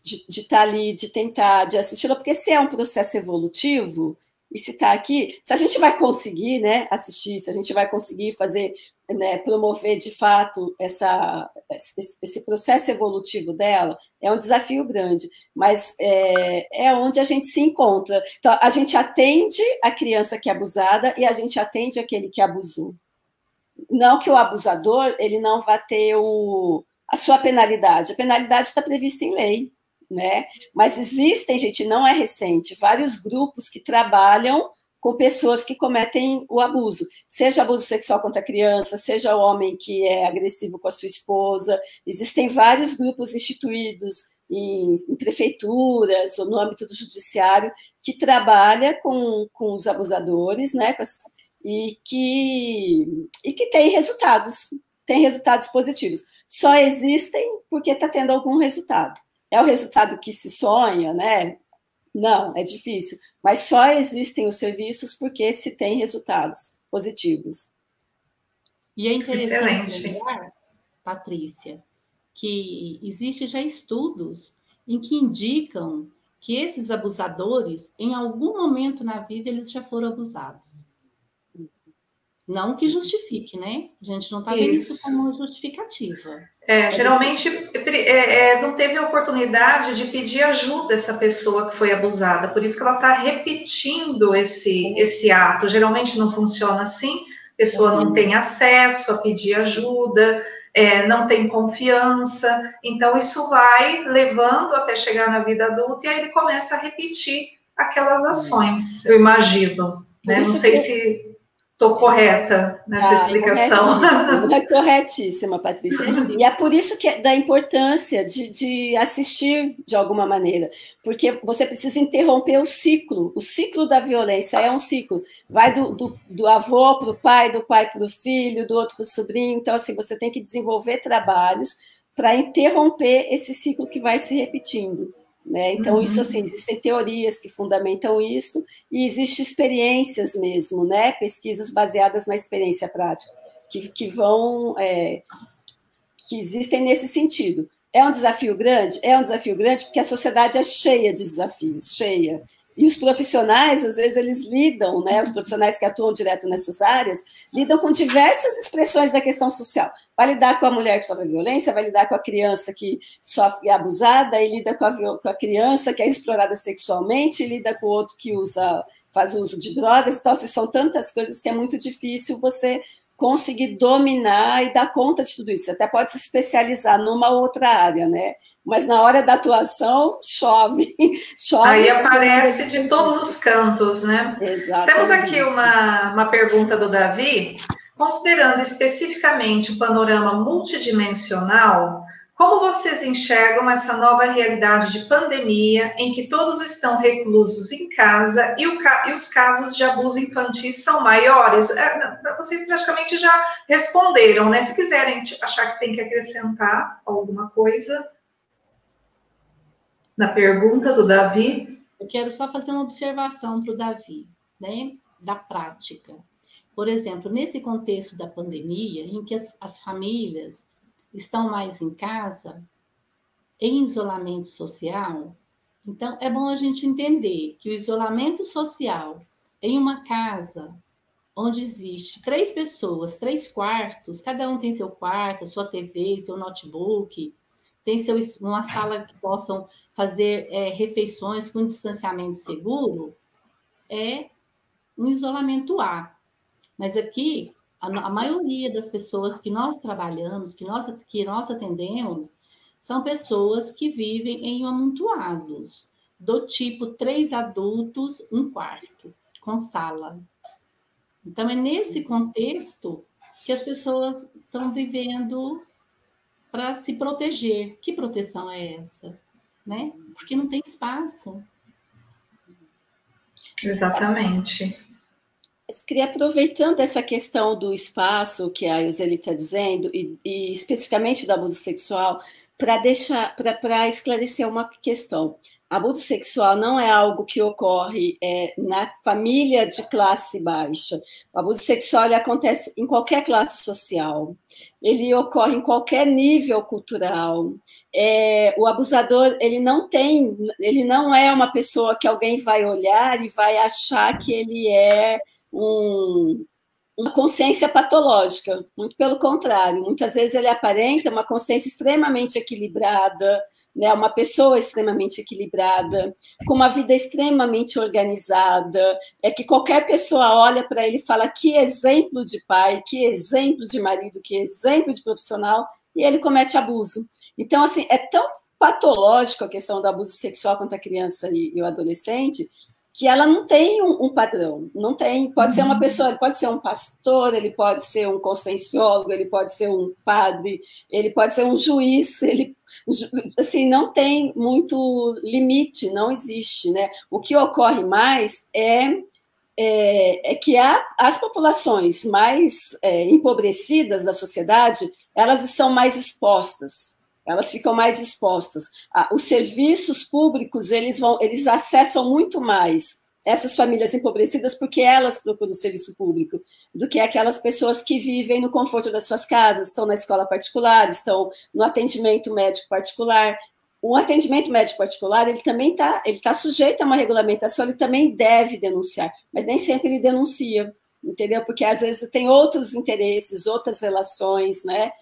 de estar ali, de tentar, de assisti-la, porque se é um processo evolutivo, e se está aqui, se a gente vai conseguir, né, assistir, se a gente vai conseguir fazer, né, promover de fato esse processo evolutivo dela, é um desafio grande, mas é onde a gente se encontra. Então, a gente atende a criança que é abusada e a gente atende aquele que abusou. Não que o abusador, ele não vá ter a sua penalidade. A penalidade está prevista em lei, né? Mas existem, gente, não é recente, vários grupos que trabalham com pessoas que cometem o abuso, seja abuso sexual contra a criança, seja o homem que é agressivo com a sua esposa. Existem vários grupos instituídos em prefeituras ou no âmbito do judiciário que trabalha com os abusadores, né? E que tem resultados positivos. Só existem porque está tendo algum resultado. É o resultado que se sonha, né? Não, é difícil. Mas só existem os serviços porque se tem resultados positivos. E é interessante lembrar, Patrícia, que existem já estudos em que indicam que esses abusadores, em algum momento na vida, eles já foram abusados. Não que justifique, né? A gente não está vendo isso como justificativa. Geralmente não teve a oportunidade de pedir ajuda essa pessoa que foi abusada, por isso que ela está repetindo esse ato. Geralmente não funciona assim, a pessoa não tem acesso a pedir ajuda, não tem confiança, então isso vai levando até chegar na vida adulta e aí ele começa a repetir aquelas ações, eu imagino. Né? Não sei se estou correta nessa explicação. Está corretíssima, Patrícia. E é por isso que é da importância de assistir de alguma maneira, porque você precisa interromper o ciclo. O ciclo da violência é um ciclo. Vai do avô para o pai, do pai para o filho, do outro para o sobrinho. Então, assim, você tem que desenvolver trabalhos para interromper esse ciclo que vai se repetindo. Né? Então, isso assim, existem teorias que fundamentam isso e existem experiências mesmo, né? Pesquisas baseadas na experiência prática, que existem nesse sentido. É um desafio grande? É um desafio grande porque a sociedade é cheia de desafios, cheia. E os profissionais, às vezes, eles lidam, né? Os profissionais que atuam direto nessas áreas, lidam com diversas expressões da questão social. Vai lidar com a mulher que sofre violência, vai lidar com a criança que sofre é abusada, e lida com a criança que é explorada sexualmente, e lida com o outro que faz uso de drogas. Então, assim, são tantas coisas que é muito difícil você conseguir dominar e dar conta de tudo isso. Você até pode se especializar numa outra área, né? Mas na hora da atuação, chove. Aí aparece de todos os cantos, né? Exatamente. Temos aqui uma pergunta do Davi. Considerando especificamente o panorama multidimensional, como vocês enxergam essa nova realidade de pandemia em que todos estão reclusos em casa e os casos de abuso infantil são maiores? Vocês praticamente já responderam, né? Se quiserem achar que tem que acrescentar alguma coisa na pergunta do Davi. Eu quero só fazer uma observação para o Davi, né? Da prática. Por exemplo, nesse contexto da pandemia, em que as famílias estão mais em casa, em isolamento social, então é bom a gente entender que o isolamento social em uma casa onde existe 3 pessoas, 3 quartos, cada um tem seu quarto, sua TV, seu notebook, tem uma sala que possam fazer refeições com distanciamento seguro, é um isolamento A. Mas aqui, a maioria das pessoas que nós trabalhamos, que nós atendemos, são pessoas que vivem em amontoados, do tipo 3 adultos, 1 quarto, com sala. Então, é nesse contexto que as pessoas estão vivendo para se proteger. Que proteção é essa? Né? Porque não tem espaço. Exatamente. Queria, aproveitando essa questão do espaço que a Elzelie está dizendo, e especificamente do abuso sexual, para esclarecer uma questão. Abuso sexual não é algo que ocorre na família de classe baixa. O abuso sexual ele acontece em qualquer classe social. Ele ocorre em qualquer nível cultural. O abusador ele não é uma pessoa que alguém vai olhar e vai achar que ele é uma consciência patológica. Muito pelo contrário. Muitas vezes ele aparenta uma consciência extremamente equilibrada, né, uma pessoa extremamente equilibrada, com uma vida extremamente organizada, é que qualquer pessoa olha para ele e fala que exemplo de pai, que exemplo de marido, que exemplo de profissional, e ele comete abuso. Então, assim, é tão patológico a questão do abuso sexual contra a criança e o adolescente, que ela não tem um padrão, não tem, pode ser uma pessoa, ele pode ser um pastor, ele pode ser um conscienciólogo, ele pode ser um padre, ele pode ser um juiz, assim, não tem muito limite, não existe, né? O que ocorre mais é que as populações mais empobrecidas da sociedade, elas são mais expostas, elas ficam mais expostas. Os serviços públicos, eles acessam muito mais essas famílias empobrecidas porque elas procuram o serviço público do que aquelas pessoas que vivem no conforto das suas casas, estão na escola particular, estão no atendimento médico particular. O atendimento médico particular, ele também tá sujeito a uma regulamentação, ele também deve denunciar, mas nem sempre ele denuncia. Entendeu? Porque às vezes tem outros interesses, outras relações, né?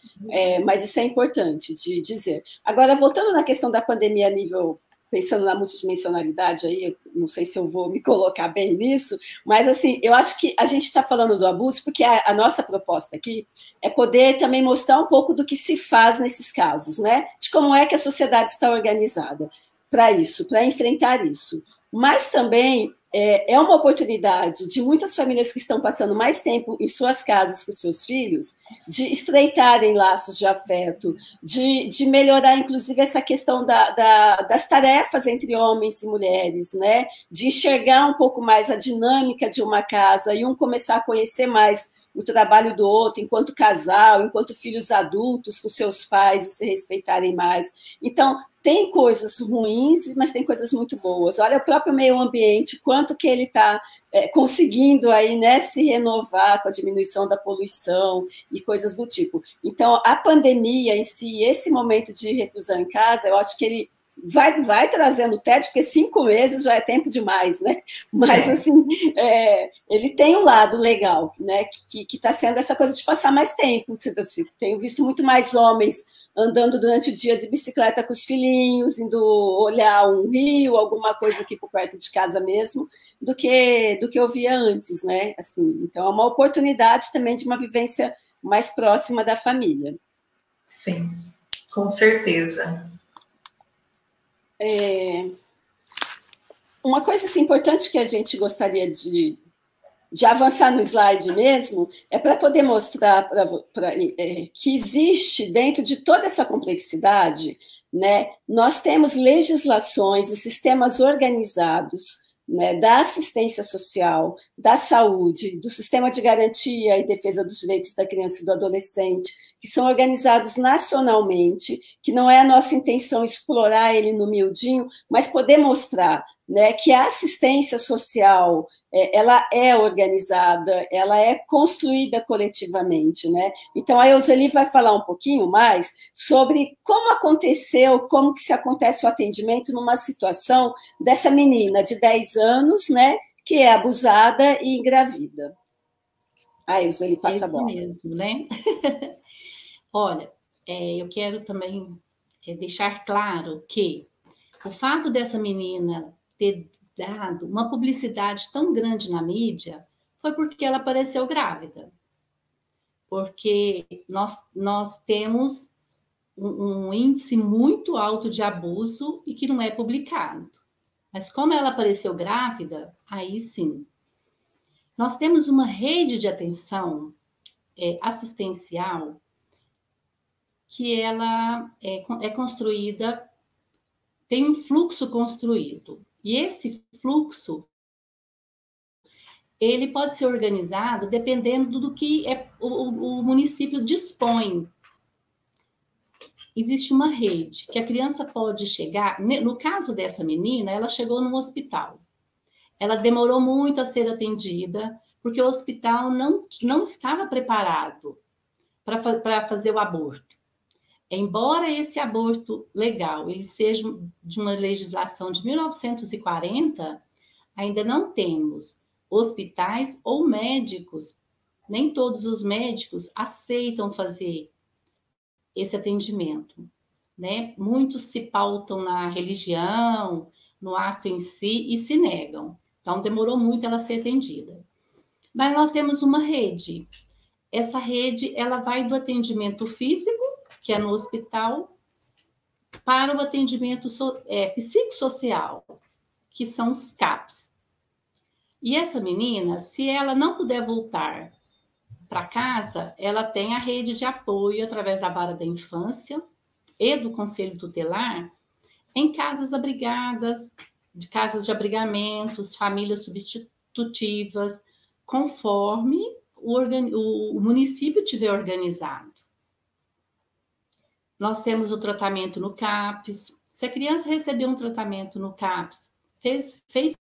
Mas isso é importante de dizer. Agora, voltando na questão da pandemia a nível, pensando na multidimensionalidade aí, não sei se eu vou me colocar bem nisso, mas assim, eu acho que a gente está falando do abuso porque a nossa proposta aqui é poder também mostrar um pouco do que se faz nesses casos, né? De como é que a sociedade está organizada para isso, para enfrentar isso. Mas também é uma oportunidade de muitas famílias que estão passando mais tempo em suas casas com seus filhos, de estreitarem laços de afeto, de melhorar, inclusive, essa questão das tarefas entre homens e mulheres, né? De enxergar um pouco mais a dinâmica de uma casa e um começar a conhecer mais o trabalho do outro, enquanto casal, enquanto filhos adultos, com seus pais, e se respeitarem mais. Então, tem coisas ruins, mas tem coisas muito boas. Olha o próprio meio ambiente, quanto que ele está conseguindo aí, né, se renovar com a diminuição da poluição e coisas do tipo. Então, a pandemia em si, esse momento de reclusão em casa, eu acho que ele vai trazendo tédio, porque 5 meses já é tempo demais, né? Mas, assim, ele tem um lado legal, né? Que está sendo essa coisa de passar mais tempo. Tenho visto muito mais homens andando durante o dia de bicicleta com os filhinhos, indo olhar um rio, alguma coisa aqui por perto de casa mesmo, do que eu via antes, né? Assim, então, é uma oportunidade também de uma vivência mais próxima da família. Sim, com certeza. Uma coisa assim, importante que a gente gostaria de avançar no slide mesmo, é para poder mostrar que existe, dentro de toda essa complexidade, né, nós temos legislações e sistemas organizados, né, da assistência social, da saúde, do sistema de garantia e defesa dos direitos da criança e do adolescente, que são organizados nacionalmente, que não é a nossa intenção explorar ele no miudinho, mas poder mostrar, né, que a assistência social, ela é organizada, ela é construída coletivamente, né? Então, a Elzelie vai falar um pouquinho mais sobre como aconteceu, como que se acontece o atendimento numa situação dessa menina de 10 anos, né, que é abusada e engravida. A Elzelie passa a bola. Isso mesmo, né? Olha, eu quero também deixar claro que o fato dessa menina ter dado uma publicidade tão grande na mídia foi porque ela apareceu grávida. Porque nós temos um índice muito alto de abuso e que não é publicado. Mas como ela apareceu grávida, aí sim. Nós temos uma rede de atenção assistencial que ela é construída, tem um fluxo construído. E esse fluxo, ele pode ser organizado dependendo do que o município dispõe. Existe uma rede que a criança pode chegar, no caso dessa menina, ela chegou num hospital. Ela demorou muito a ser atendida, porque o hospital não estava preparado para fazer o aborto. Embora esse aborto legal ele seja de uma legislação de 1940, ainda não temos hospitais ou médicos, nem todos os médicos aceitam fazer esse atendimento, né? Muitos se pautam na religião, no ato em si, e se negam. Então, demorou muito ela ser atendida. Mas nós temos uma rede. Essa rede ela vai do atendimento físico, que é no hospital, para o atendimento psicossocial, que são os CAPS. E essa menina, se ela não puder voltar para casa, ela tem a rede de apoio através da Vara da Infância e do Conselho Tutelar em casas abrigadas, de casas de abrigamentos, famílias substitutivas, conforme o município tiver organizado. Nós temos o tratamento no CAPS. Se a criança recebeu um tratamento no CAPS, fez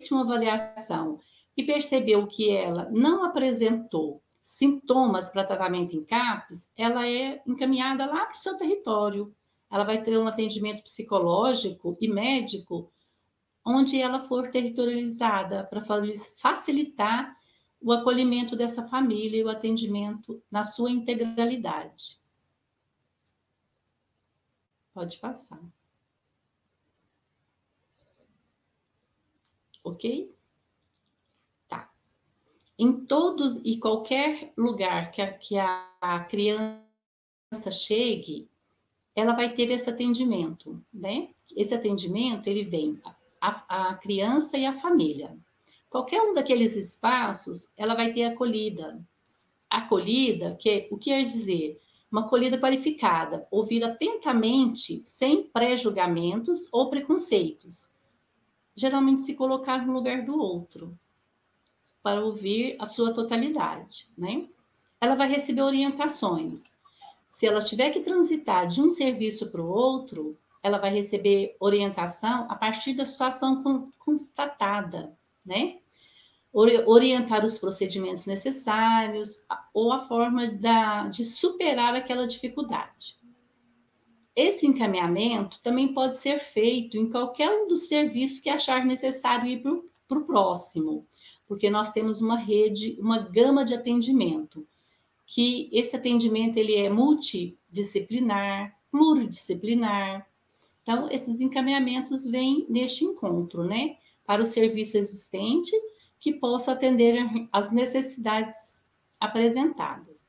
uma avaliação e percebeu que ela não apresentou sintomas para tratamento em CAPS, ela é encaminhada lá para o seu território. Ela vai ter um atendimento psicológico e médico, onde ela for territorializada para facilitar o acolhimento dessa família e o atendimento na sua integralidade. Pode passar. Ok? Tá. Em todos e qualquer lugar que a criança chegue, ela vai ter esse atendimento, né? Esse atendimento, ele vem a criança e a família. Qualquer um daqueles espaços, ela vai ter acolhida. Acolhida, o que quer dizer? Uma acolhida qualificada, ouvir atentamente, sem pré-julgamentos ou preconceitos. Geralmente se colocar no lugar do outro, para ouvir a sua totalidade, né? Ela vai receber orientações. Se ela tiver que transitar de um serviço para o outro, ela vai receber orientação a partir da situação constatada, né? Orientar os procedimentos necessários ou a forma de superar aquela dificuldade. Esse encaminhamento também pode ser feito em qualquer um dos serviços que achar necessário ir para o próximo, porque nós temos uma rede, uma gama de atendimento, que esse atendimento ele é multidisciplinar, pluridisciplinar. Então, esses encaminhamentos vêm neste encontro, né? Para o serviço existente, que possa atender às necessidades apresentadas.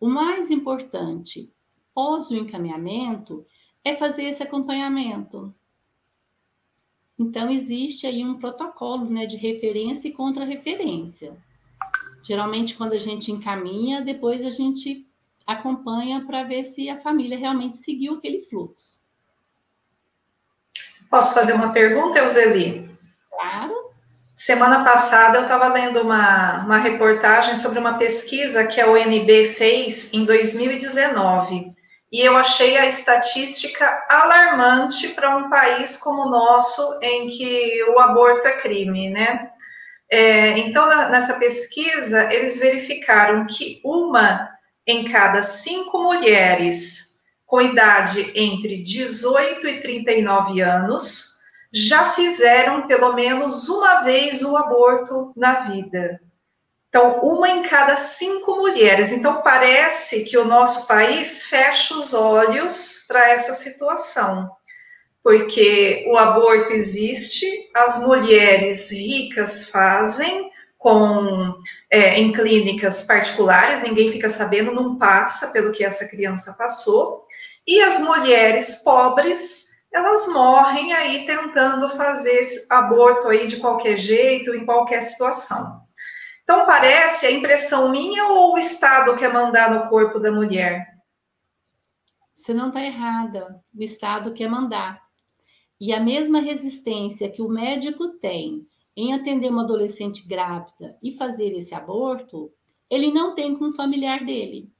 O mais importante, pós o encaminhamento, é fazer esse acompanhamento. Então, existe aí um protocolo, né, de referência e contra-referência. Geralmente, quando a gente encaminha, depois a gente acompanha para ver se a família realmente seguiu aquele fluxo. Posso fazer uma pergunta, Elzelie? Claro. Semana passada eu estava lendo uma reportagem sobre uma pesquisa que a UNB fez em 2019, e eu achei a estatística alarmante para um país como o nosso, em que o aborto é crime, né? Então, nessa pesquisa, eles verificaram que 1 em cada 5 mulheres com idade entre 18 e 39 anos já fizeram pelo menos uma vez o aborto na vida. Então, 1 em cada 5 mulheres. Então, parece que o nosso país fecha os olhos para essa situação, porque o aborto existe, as mulheres ricas fazem em clínicas particulares, ninguém fica sabendo, não passa pelo que essa criança passou, e as mulheres pobres, elas morrem aí tentando fazer esse aborto aí de qualquer jeito, em qualquer situação. Então, parece, a impressão minha ou o Estado quer mandar no corpo da mulher? Você não está errada, o Estado quer mandar. E a mesma resistência que o médico tem em atender uma adolescente grávida e fazer esse aborto, ele não tem com o familiar dele.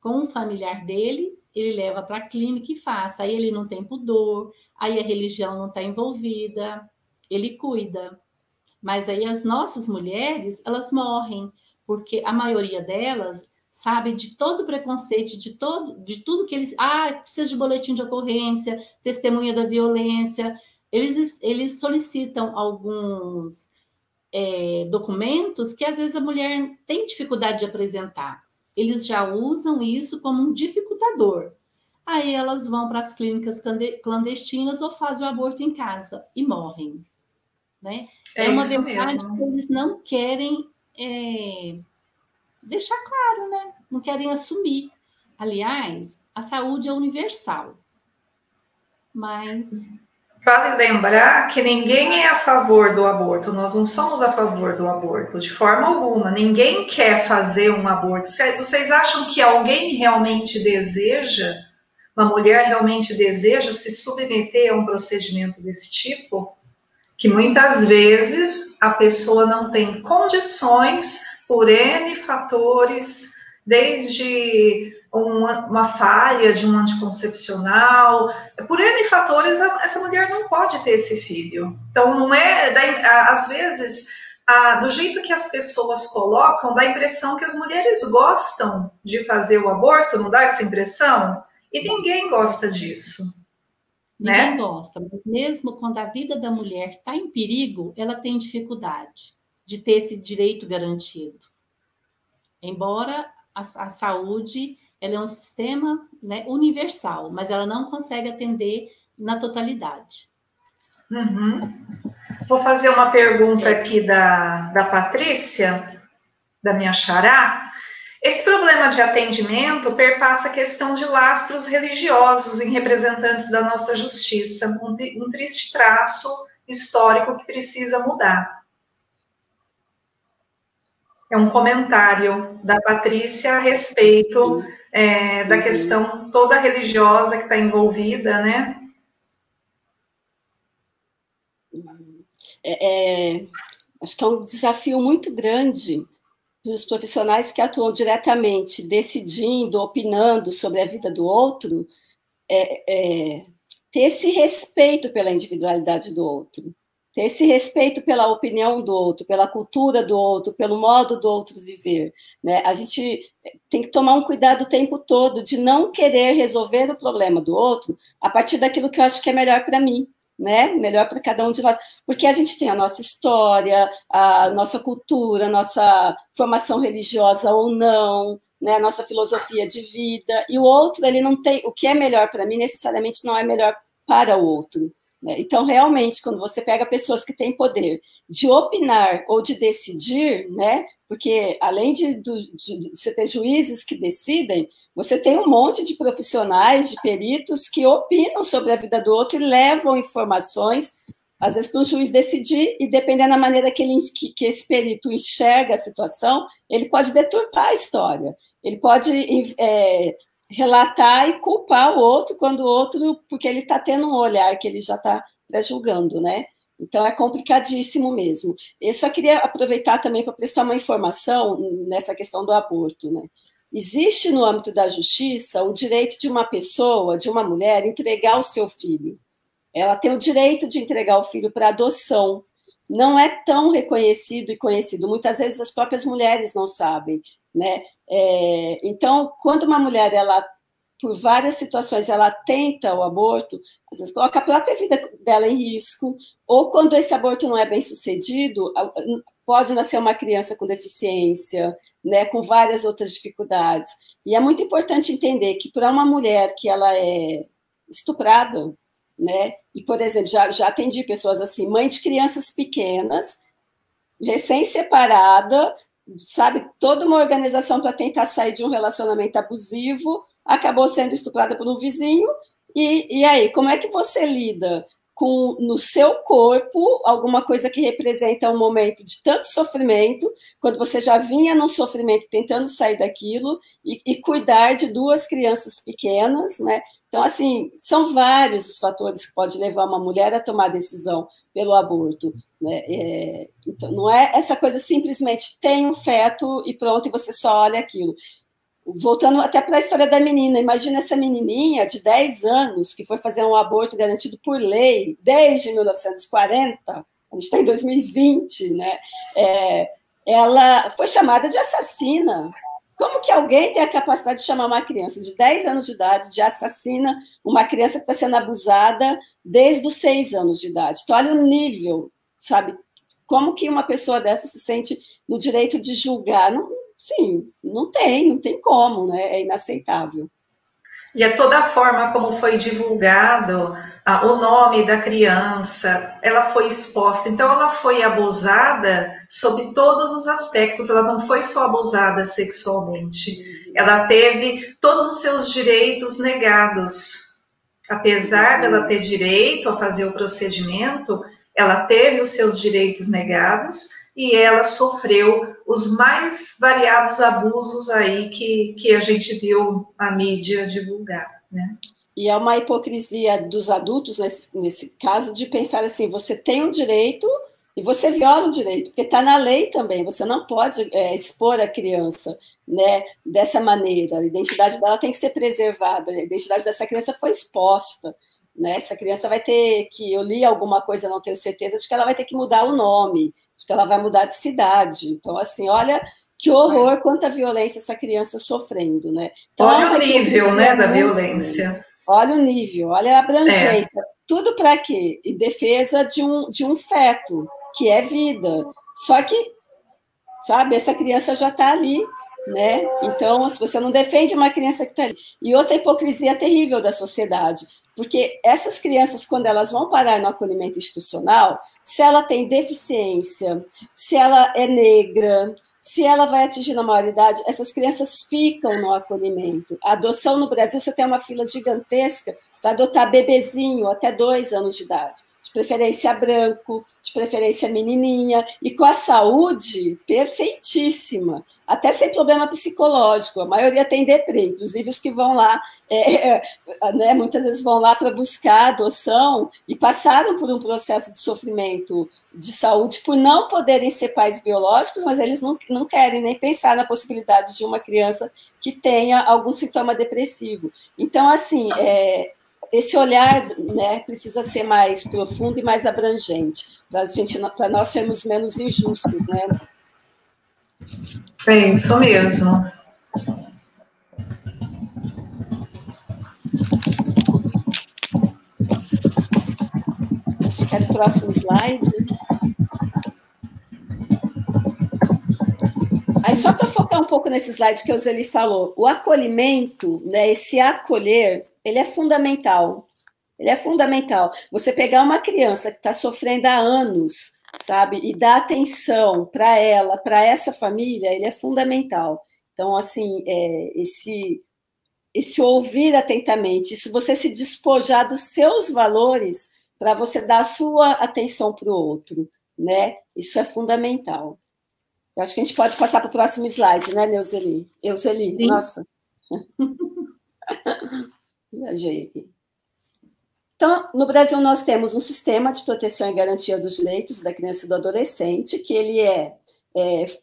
Com o familiar dele, ele leva para a clínica e faça, aí ele não tem pudor, aí a religião não está envolvida, ele cuida. Mas aí as nossas mulheres, elas morrem, porque a maioria delas sabe de todo o preconceito, de tudo que eles... Ah, precisa de boletim de ocorrência, testemunha da violência. Eles solicitam alguns documentos que às vezes a mulher tem dificuldade de apresentar. Eles já usam isso como um dificultador. Aí elas vão para as clínicas clandestinas ou fazem o aborto em casa e morrem, né? É uma verdade mesmo. Que eles não querem deixar claro, né? Não querem assumir. Aliás, a saúde é universal. Mas... Vale lembrar que ninguém é a favor do aborto, nós não somos a favor do aborto, de forma alguma. Ninguém quer fazer um aborto. Vocês acham que alguém realmente deseja, uma mulher realmente deseja se submeter a um procedimento desse tipo? Que muitas vezes a pessoa não tem condições por N fatores, desde... uma falha de um anticoncepcional, por N fatores, essa mulher não pode ter esse filho. Então, não é, às vezes, do jeito que as pessoas colocam, dá a impressão que as mulheres gostam de fazer o aborto, não dá essa impressão? E ninguém gosta disso. Ninguém gosta, mas mesmo quando a vida da mulher está em perigo, ela tem dificuldade de ter esse direito garantido. Embora a saúde... Ela é um sistema, né, universal, mas ela não consegue atender na totalidade. Uhum. Vou fazer uma pergunta aqui da Patrícia, da minha xará. Esse problema de atendimento perpassa a questão de lastros religiosos em representantes da nossa justiça, um triste traço histórico que precisa mudar. é um comentário da Patrícia a respeito da questão toda religiosa que está envolvida, né? Acho que é um desafio muito grande dos profissionais que atuam diretamente, decidindo, opinando sobre a vida do outro, ter esse respeito pela individualidade do outro, ter esse respeito pela opinião do outro, pela cultura do outro, pelo modo do outro viver, né? A gente tem que tomar um cuidado o tempo todo de não querer resolver o problema do outro a partir daquilo que eu acho que é melhor para mim, né? Melhor para cada um de nós, porque a gente tem a nossa história, a nossa cultura, a nossa formação religiosa ou não, né? A nossa filosofia de vida, e o outro, ele não tem, o que é melhor para mim necessariamente não é melhor para o outro, né? Então, realmente, quando você pega pessoas que têm poder de opinar ou de decidir, né? Porque além de você ter juízes que decidem, você tem um monte de profissionais, de peritos que opinam sobre a vida do outro e levam informações, às vezes, para o juiz decidir, e dependendo da maneira que esse perito enxerga a situação, ele pode deturpar a história, ele pode relatar e culpar o outro quando o outro, porque ele está tendo um olhar que ele já está pré-julgando, né? Então, é complicadíssimo mesmo. Eu só queria aproveitar também para prestar uma informação nessa questão do aborto, né? Existe no âmbito da justiça o direito de uma pessoa, de uma mulher, entregar o seu filho. Ela tem o direito de entregar o filho para adoção. Não é tão reconhecido e conhecido. Muitas vezes as próprias mulheres não sabem, né? Então, quando uma mulher, ela, por várias situações, ela tenta o aborto, às vezes coloca a própria vida dela em risco, ou quando esse aborto não é bem sucedido, pode nascer uma criança com deficiência, né, com várias outras dificuldades. E é muito importante entender que para uma mulher que ela é estuprada, né, e, por exemplo, já atendi pessoas assim, mãe de crianças pequenas, recém-separada, sabe, toda uma organização para tentar sair de um relacionamento abusivo, acabou sendo estuprada por um vizinho, e aí, como é que você lida com, no seu corpo, alguma coisa que representa um momento de tanto sofrimento, quando você já vinha num sofrimento tentando sair daquilo, e cuidar de duas crianças pequenas, né? Então, assim, são vários os fatores que podem levar uma mulher a tomar decisão pelo aborto, né? Então, não é essa coisa simplesmente tem um feto e pronto, e você só olha aquilo. Voltando até para a história da menina, imagina essa menininha de 10 anos que foi fazer um aborto garantido por lei desde 1940, a gente está em 2020, né? Ela foi chamada de assassina. Como que alguém tem a capacidade de chamar uma criança de 10 anos de idade de assassina, uma criança que está sendo abusada desde os 6 anos de idade? Então, olha o nível, sabe? Como que uma pessoa dessa se sente no direito de julgar? Não. Sim, não tem como, né? É inaceitável. E é toda a forma como foi divulgado o nome da criança, ela foi exposta, então ela foi abusada sob todos os aspectos, ela não foi só abusada sexualmente, ela teve todos os seus direitos negados. Apesar dela ter direito a fazer o procedimento, ela teve os seus direitos negados e ela sofreu os mais variados abusos aí que a gente viu a mídia divulgar, né? E é uma hipocrisia dos adultos, nesse caso, de pensar assim, você tem um direito e você viola o direito, porque está na lei também, você não pode expor a criança, né, dessa maneira, a identidade dela tem que ser preservada, a identidade dessa criança foi exposta, né? Essa criança vai ter que, eu li alguma coisa, não tenho certeza, de que ela vai ter que mudar o nome, que ela vai mudar de cidade. Então, assim, olha que horror, quanta violência essa criança sofrendo, né? Então, olha o nível, né, da violência. Olha o nível, olha a abrangência. Tudo para quê? Em defesa de um feto, que é vida. Só que, sabe, essa criança já está ali, né? Então, se você não defende uma criança que está ali. E outra hipocrisia terrível da sociedade, porque essas crianças, quando elas vão parar no acolhimento institucional, se ela tem deficiência, se ela é negra, se ela vai atingir a maioridade, essas crianças ficam no acolhimento. A adoção no Brasil, você tem uma fila gigantesca para adotar bebezinho até 2 anos de idade. de preferência branco, de preferência menininha, e com a saúde perfeitíssima, até sem problema psicológico. A maioria tem deprê, inclusive os que vão lá, né, muitas vezes vão lá para buscar adoção e passaram por um processo de sofrimento de saúde por não poderem ser pais biológicos, mas eles não querem nem pensar na possibilidade de uma criança que tenha algum sintoma depressivo. Então, assim... Esse olhar, né, precisa ser mais profundo e mais abrangente, para nós sermos menos injustos, né? É isso mesmo. Quer o próximo slide? Aí só para focar um pouco nesse slide que a Elzelie falou, o acolhimento, né, esse acolher, ele é fundamental, ele é fundamental. Você pegar uma criança que está sofrendo há anos, sabe, e dar atenção para ela, para essa família, ele é fundamental. Então, assim, esse ouvir atentamente, se você se despojar dos seus valores para você dar a sua atenção para o outro, né, isso é fundamental. Eu acho que a gente pode passar para o próximo slide, né, Elzelie? Elzelie, nossa. Então, no Brasil nós temos um sistema de proteção e garantia dos direitos da criança e do adolescente, que ele é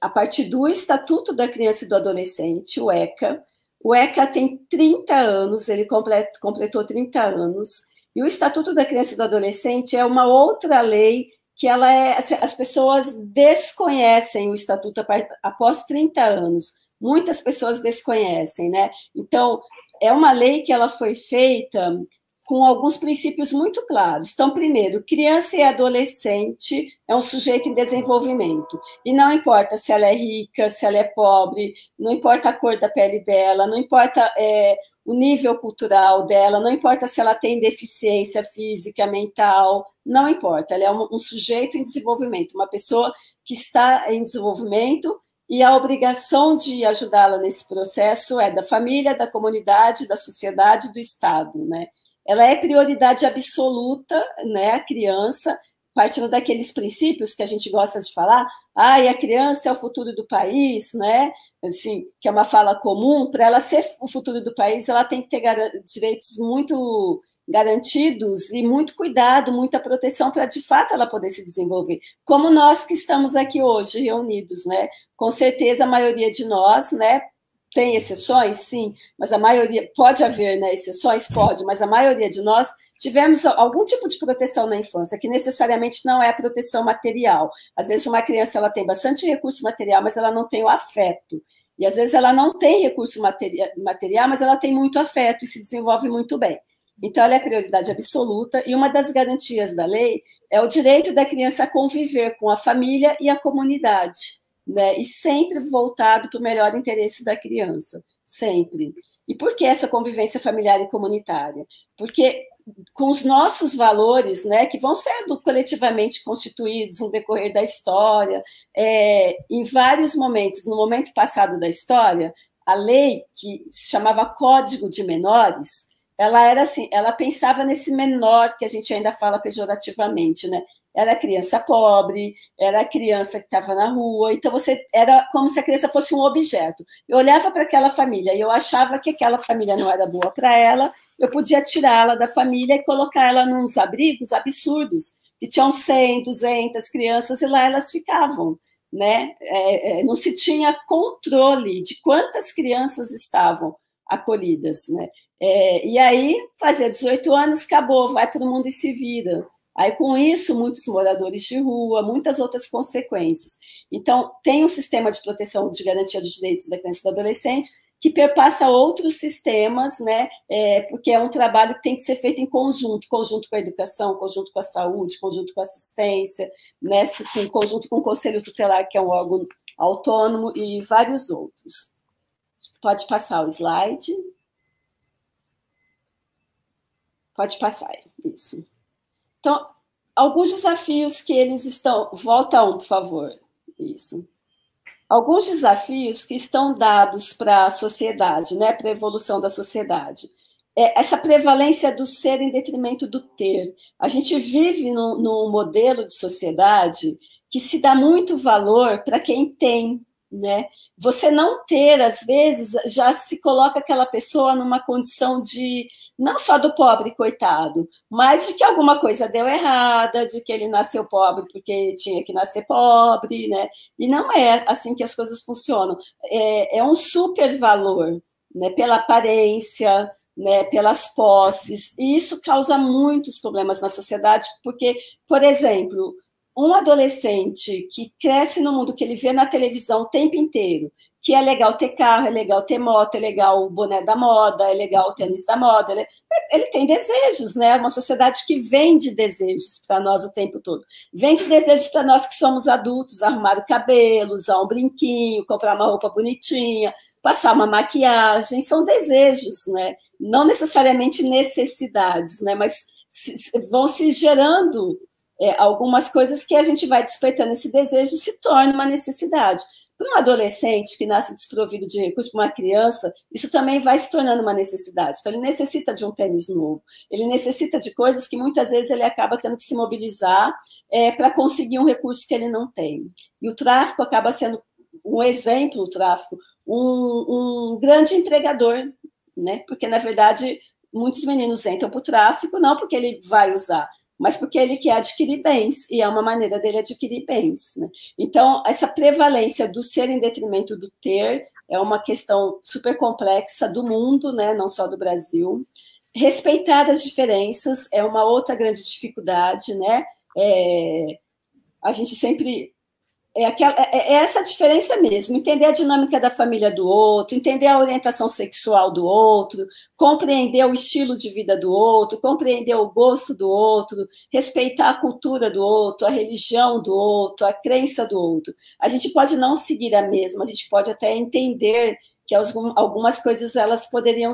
a partir do Estatuto da Criança e do Adolescente, o ECA. O ECA tem 30 anos, ele completou 30 anos, e o Estatuto da Criança e do Adolescente é uma outra lei que as pessoas desconhecem o Estatuto após 30 anos. Muitas pessoas desconhecem, né? Então, é uma lei que ela foi feita com alguns princípios muito claros. Então, primeiro, criança e adolescente é um sujeito em desenvolvimento. E não importa se ela é rica, se ela é pobre, não importa a cor da pele dela, não importa o nível cultural dela, não importa se ela tem deficiência física, mental, não importa. Ela é um sujeito em desenvolvimento, uma pessoa que está em desenvolvimento, e a obrigação de ajudá-la nesse processo é da família, da comunidade, da sociedade, do Estado, né? Ela é prioridade absoluta, né, a criança, partindo daqueles princípios que a gente gosta de falar, ah, e a criança é o futuro do país, né? Assim, que é uma fala comum, para ela ser o futuro do país, ela tem que ter direitos muito garantidos e muito cuidado, muita proteção para, de fato, ela poder se desenvolver. Como nós que estamos aqui hoje reunidos, né? Com certeza a maioria de nós, né? Tem exceções, sim, mas a maioria, pode haver, né, exceções, pode, mas a maioria de nós tivemos algum tipo de proteção na infância, que necessariamente não é proteção material. Às vezes uma criança ela tem bastante recurso material, mas ela não tem o afeto. E às vezes ela não tem recurso material, mas ela tem muito afeto e se desenvolve muito bem. Então, ela é prioridade absoluta, e uma das garantias da lei é o direito da criança a conviver com a família e a comunidade, né? E sempre voltado para o melhor interesse da criança, sempre. E por que essa convivência familiar e comunitária? Porque com os nossos valores, né, que vão sendo coletivamente constituídos no decorrer da história, em vários momentos, no momento passado da história, a lei que se chamava Código de Menores, ela era assim, ela pensava nesse menor que a gente ainda fala pejorativamente, né? Era criança pobre, era criança que estava na rua, então era como se a criança fosse um objeto. Eu olhava para aquela família e eu achava que aquela família não era boa para ela, eu podia tirá-la da família e colocar ela nos abrigos absurdos, que tinham 100, 200 crianças e lá elas ficavam, né? Não se tinha controle de quantas crianças estavam acolhidas, né? E aí, fazer 18 anos, acabou, vai para o mundo e se vira. Aí, com isso, muitos moradores de rua, muitas outras consequências. Então, tem um sistema de proteção de garantia dos direitos da criança e do adolescente que perpassa outros sistemas, né? Porque é um trabalho que tem que ser feito em conjunto com a educação, conjunto com a saúde, conjunto com a assistência, né? Conjunto com o Conselho Tutelar, que é um órgão autônomo, e vários outros. Pode passar o slide. Pode passar, isso. Então, alguns desafios que eles estão... Volta um, por favor. Isso. Alguns desafios que estão dados para a sociedade, né, para a evolução da sociedade. essa prevalência do ser em detrimento do ter. A gente vive num modelo de sociedade que se dá muito valor para quem tem, né? Você não ter, às vezes, já se coloca aquela pessoa numa condição de, não só do pobre, coitado, mas de que alguma coisa deu errada, de que ele nasceu pobre porque tinha que nascer pobre, né? E não é assim que as coisas funcionam. É um super valor, né? Pela aparência, né, pelas posses, e isso causa muitos problemas na sociedade, porque, por exemplo, um adolescente que cresce no mundo, que ele vê na televisão o tempo inteiro, que é legal ter carro, é legal ter moto, é legal o boné da moda, é legal o tênis da moda, ele tem desejos, né? Uma sociedade que vende desejos para nós o tempo todo. Vende desejos para nós que somos adultos, arrumar o cabelo, usar um brinquinho, comprar uma roupa bonitinha, passar uma maquiagem, são desejos, né? Não necessariamente necessidades, né? Mas vão se gerando algumas coisas que a gente vai despertando esse desejo e se torna uma necessidade. Para um adolescente que nasce desprovido de recursos, para uma criança, isso também vai se tornando uma necessidade. Então, ele necessita de um tênis novo, ele necessita de coisas que muitas vezes ele acaba tendo que se mobilizar para conseguir um recurso que ele não tem. E o tráfico acaba sendo um exemplo, o tráfico, um grande empregador, né? Porque, na verdade, muitos meninos entram para o tráfico, não porque ele vai usar, mas porque ele quer adquirir bens, e é uma maneira dele adquirir bens, né? Então, essa prevalência do ser em detrimento do ter é uma questão super complexa do mundo, né? Não só do Brasil. Respeitar as diferenças é uma outra grande dificuldade, né? A gente sempre... É essa diferença mesmo, entender a dinâmica da família do outro, entender a orientação sexual do outro, compreender o estilo de vida do outro, compreender o gosto do outro, respeitar a cultura do outro, a religião do outro, a crença do outro. A gente pode não seguir a mesma, a gente pode até entender que algumas coisas elas poderiam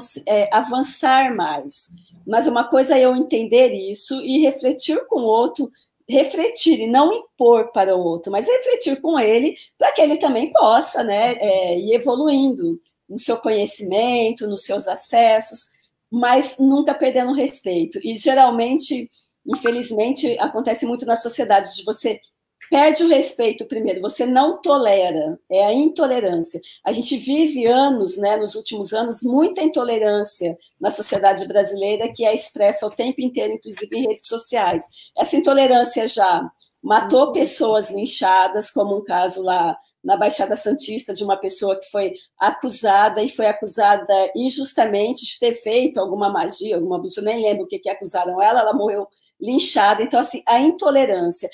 avançar mais, mas uma coisa é eu entender isso e refletir com o outro, refletir e não impor para o outro, mas refletir com ele para que ele também possa, né, ir evoluindo no seu conhecimento, nos seus acessos, mas nunca perdendo o respeito. E geralmente, infelizmente, acontece muito na sociedade de você perde o respeito primeiro, você não tolera, é a intolerância. A gente vive anos, né, nos últimos anos, muita intolerância na sociedade brasileira, que é expressa o tempo inteiro, inclusive em redes sociais. Essa intolerância já matou pessoas linchadas, como um caso lá na Baixada Santista, de uma pessoa que foi acusada, e foi acusada injustamente de ter feito alguma magia, alguma bruxa, nem lembro o que acusaram ela, ela morreu linchada. Então, assim, a intolerância,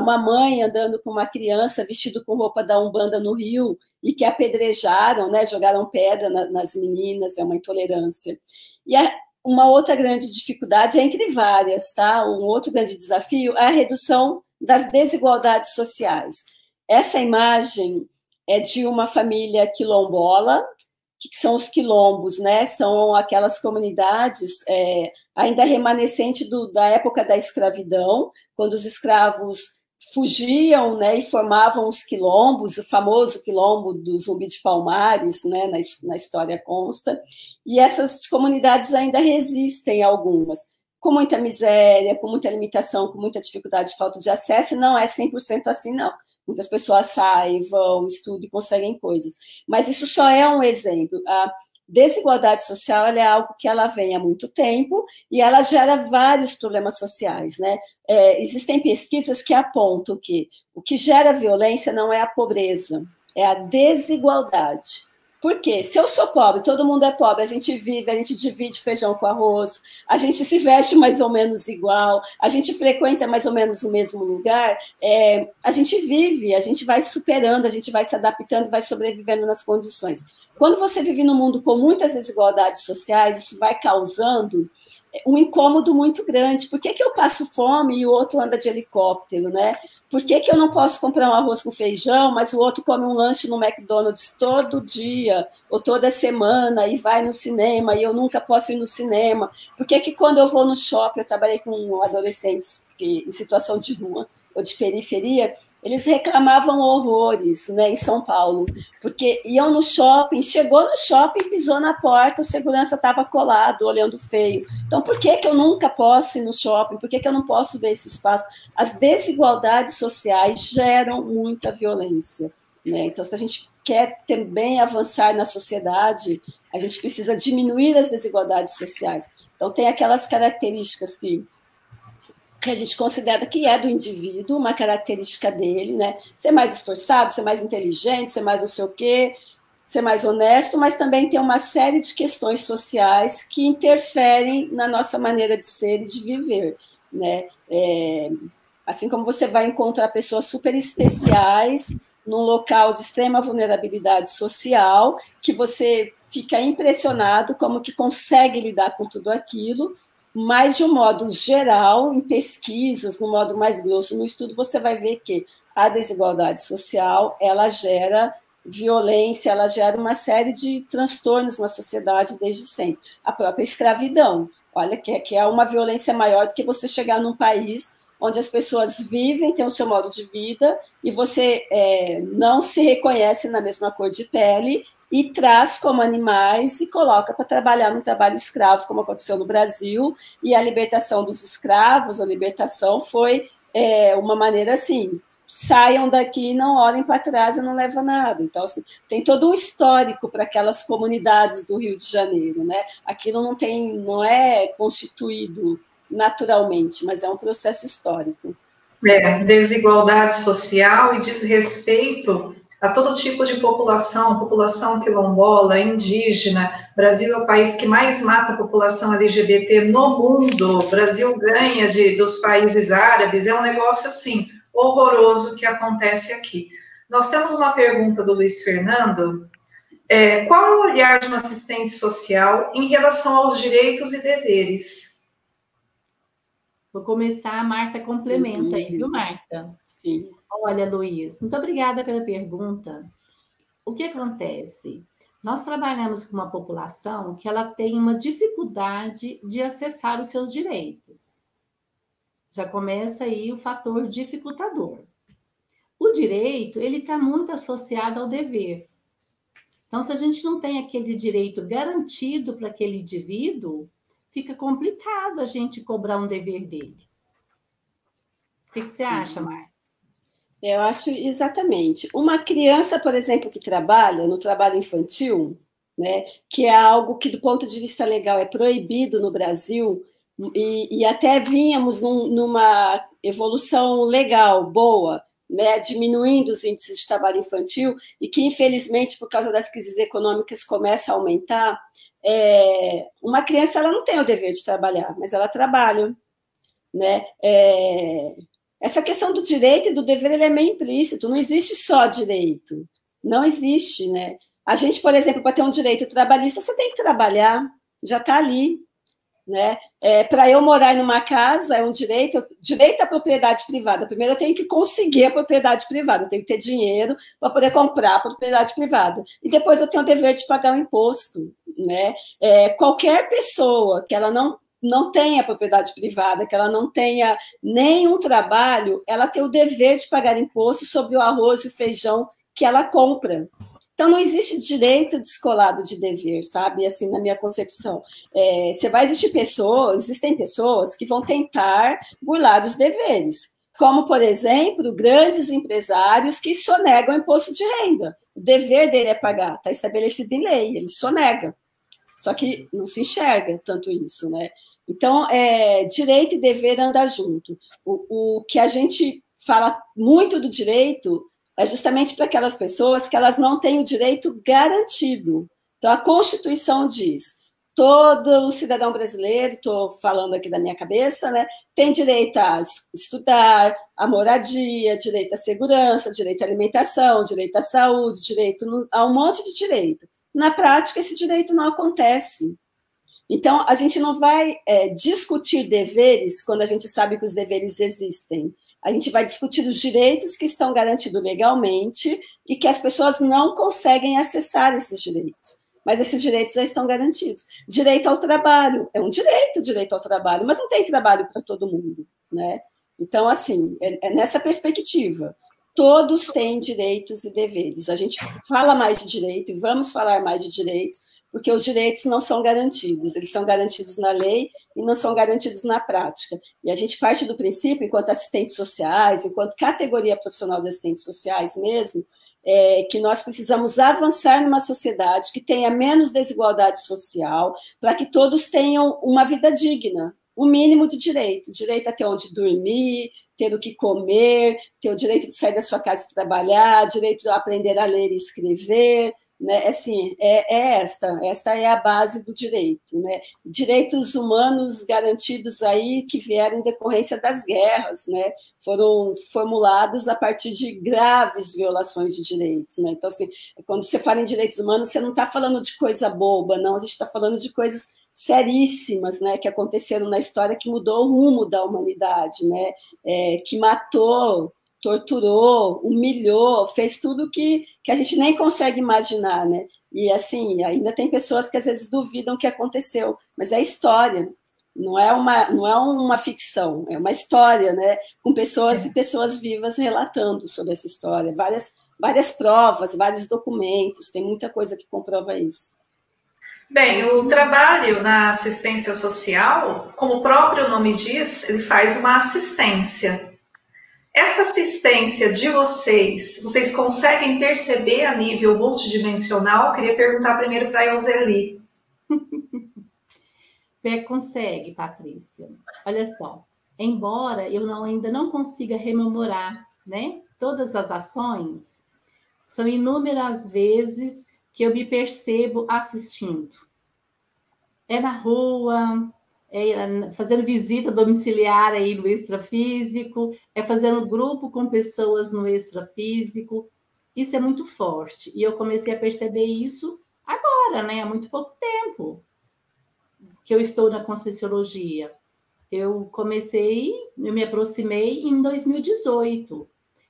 uma mãe andando com uma criança vestido com roupa da Umbanda no Rio e que apedrejaram, né, jogaram pedra nas meninas, é uma intolerância. E uma outra grande dificuldade, entre várias, tá? Um outro grande desafio é a redução das desigualdades sociais. Essa imagem é de uma família quilombola, que são os quilombos, né? São aquelas comunidades ainda remanescente da época da escravidão, quando os escravos fugiam, né, e formavam os quilombos, o famoso quilombo do Zumbi de Palmares, né, na história consta, e essas comunidades ainda resistem, algumas, com muita miséria, com muita limitação, com muita dificuldade, falta de acesso, e não é 100% assim, não. Muitas pessoas saem, vão, estudam e conseguem coisas. Mas isso só é um exemplo. A desigualdade social é algo que ela vem há muito tempo e ela gera vários problemas sociais, né? Existem pesquisas que apontam que o que gera violência não é a pobreza, é a desigualdade. Porque se eu sou pobre, todo mundo é pobre, a gente vive, a gente divide feijão com arroz, a gente se veste mais ou menos igual, a gente frequenta mais ou menos o mesmo lugar, a gente vive, a gente vai superando, a gente vai se adaptando, vai sobrevivendo nas condições. Quando você vive num mundo com muitas desigualdades sociais, isso vai causando um incômodo muito grande. Por que eu passo fome e o outro anda de helicóptero, né? Por que eu não posso comprar um arroz com feijão, mas o outro come um lanche no McDonald's todo dia, ou toda semana, e vai no cinema, e eu nunca posso ir no cinema? Por que quando eu vou no shopping, eu trabalhei com adolescentes em situação de rua ou de periferia, eles reclamavam horrores, né, em São Paulo, porque iam no shopping, chegou no shopping, pisou na porta, a segurança estava colado, olhando feio. Então, por que que eu nunca posso ir no shopping? Por que que eu não posso ver esse espaço? As desigualdades sociais geram muita violência, né? Então, se a gente quer também avançar na sociedade, a gente precisa diminuir as desigualdades sociais. Então, tem aquelas características que a gente considera que é do indivíduo, uma característica dele, né? Ser mais esforçado, ser mais inteligente, ser mais não sei o quê, ser mais honesto, mas também tem uma série de questões sociais que interferem na nossa maneira de ser e de viver, né? Assim como você vai encontrar pessoas super especiais num local de extrema vulnerabilidade social, que você fica impressionado como que consegue lidar com tudo aquilo, mas, de um modo geral, em pesquisas, no modo mais grosso, no estudo, você vai ver que a desigualdade social, ela gera violência, ela gera uma série de transtornos na sociedade desde sempre. A própria escravidão, olha, que é uma violência maior do que você chegar num país onde as pessoas vivem, têm o seu modo de vida, e você não se reconhece na mesma cor de pele, e traz como animais e coloca para trabalhar no trabalho escravo, como aconteceu no Brasil, e a libertação dos escravos, a libertação foi uma maneira assim, saiam daqui, não olhem para trás e não levam nada. Então, assim, tem todo um histórico para aquelas comunidades do Rio de Janeiro, né? Aquilo não é constituído naturalmente, mas é um processo histórico. Desigualdade social e desrespeito a todo tipo de população, população quilombola, indígena. Brasil é o país que mais mata a população LGBT no mundo. O Brasil ganha dos países árabes. É um negócio, assim, horroroso que acontece aqui. Nós temos uma pergunta do Luiz Fernando. Qual é o olhar de um assistente social em relação aos direitos e deveres? Vou começar, a Marta complementa aí, viu, Marta? Sim. Olha, Luiz, muito obrigada pela pergunta. O que acontece? Nós trabalhamos com uma população que ela tem uma dificuldade de acessar os seus direitos. Já começa aí o fator dificultador. O direito, ele está muito associado ao dever. Então, se a gente não tem aquele direito garantido para aquele indivíduo, fica complicado a gente cobrar um dever dele. O que você acha, Marta? Eu acho exatamente. Uma criança, por exemplo, que trabalha no trabalho infantil, né, que é algo que, do ponto de vista legal, é proibido no Brasil, e até vínhamos numa evolução legal, boa, né, diminuindo os índices de trabalho infantil, e que, infelizmente, por causa das crises econômicas, começa a aumentar. Uma criança, ela não tem o dever de trabalhar, mas ela trabalha, né? Essa questão do direito e do dever, ele é meio implícito, não existe só direito, não existe, né? A gente, por exemplo, para ter um direito trabalhista, você tem que trabalhar, já está ali, né? Para eu morar numa casa, é um direito à propriedade privada. Primeiro eu tenho que conseguir a propriedade privada, eu tenho que ter dinheiro para poder comprar a propriedade privada. E depois eu tenho o dever de pagar o imposto, né? Qualquer pessoa que ela não tenha propriedade privada, que ela não tenha nenhum trabalho, ela tem o dever de pagar imposto sobre o arroz e o feijão que ela compra. Então, não existe direito descolado de dever, sabe? Assim, na minha concepção. Existem pessoas que vão tentar burlar os deveres, como, por exemplo, grandes empresários que sonegam imposto de renda. O dever dele é pagar, está estabelecido em lei, ele sonega. Só que não se enxerga tanto isso, né? Então, direito e dever andam junto. O que a gente fala muito do direito é justamente para aquelas pessoas que elas não têm o direito garantido. Então, a Constituição diz, todo cidadão brasileiro, estou falando aqui da minha cabeça, né, tem direito a estudar, a moradia, direito à segurança, direito à alimentação, direito à saúde, direito a um monte de direito. Na prática, esse direito não acontece. Então, a gente não vai discutir deveres quando a gente sabe que os deveres existem. A gente vai discutir os direitos que estão garantidos legalmente e que as pessoas não conseguem acessar esses direitos. Mas esses direitos já estão garantidos. Direito ao trabalho. É um direito ao trabalho, mas não tem trabalho para todo mundo, né? Então, assim, é nessa perspectiva. todos têm direitos e deveres. A gente fala mais de direito e vamos falar mais de direitos, porque os direitos não são garantidos, eles são garantidos na lei e não são garantidos na prática. E a gente parte do princípio, enquanto assistentes sociais, enquanto categoria profissional de assistentes sociais mesmo, que nós precisamos avançar numa sociedade que tenha menos desigualdade social, para que todos tenham uma vida digna, o mínimo de direito, direito a ter onde dormir, ter o que comer, ter o direito de sair da sua casa e trabalhar, direito a aprender a ler e escrever, né? Assim, esta é a base do direito, né? Direitos humanos garantidos aí que vieram em decorrência das guerras, né? Foram formulados a partir de graves violações de direitos, né? Então, assim, quando você fala em direitos humanos, você não está falando de coisa boba, não, a gente está falando de coisas seríssimas, né, que aconteceram na história, que mudou o rumo da humanidade, né, que matou, torturou, humilhou, fez tudo que a gente nem consegue imaginar, né, e assim, ainda tem pessoas que às vezes duvidam que aconteceu, mas é história, não é uma ficção, é uma história, né, com pessoas e pessoas vivas relatando sobre essa história, várias provas, vários documentos, tem muita coisa que comprova isso. Bem, o trabalho na assistência social, como o próprio nome diz, ele faz uma assistência. Essa assistência de vocês conseguem perceber a nível multidimensional? Eu queria perguntar primeiro para a Elzelie. Consegue, Patrícia. Olha só, embora eu ainda não consiga rememorar, né, todas as ações, são inúmeras vezes que eu me percebo assistindo. É na rua, é fazendo visita domiciliar aí no extrafísico, é fazendo grupo com pessoas no extrafísico. Isso é muito forte. E eu comecei a perceber isso agora, né? Há muito pouco tempo que eu estou na Conscienciologia. Eu me aproximei em 2018.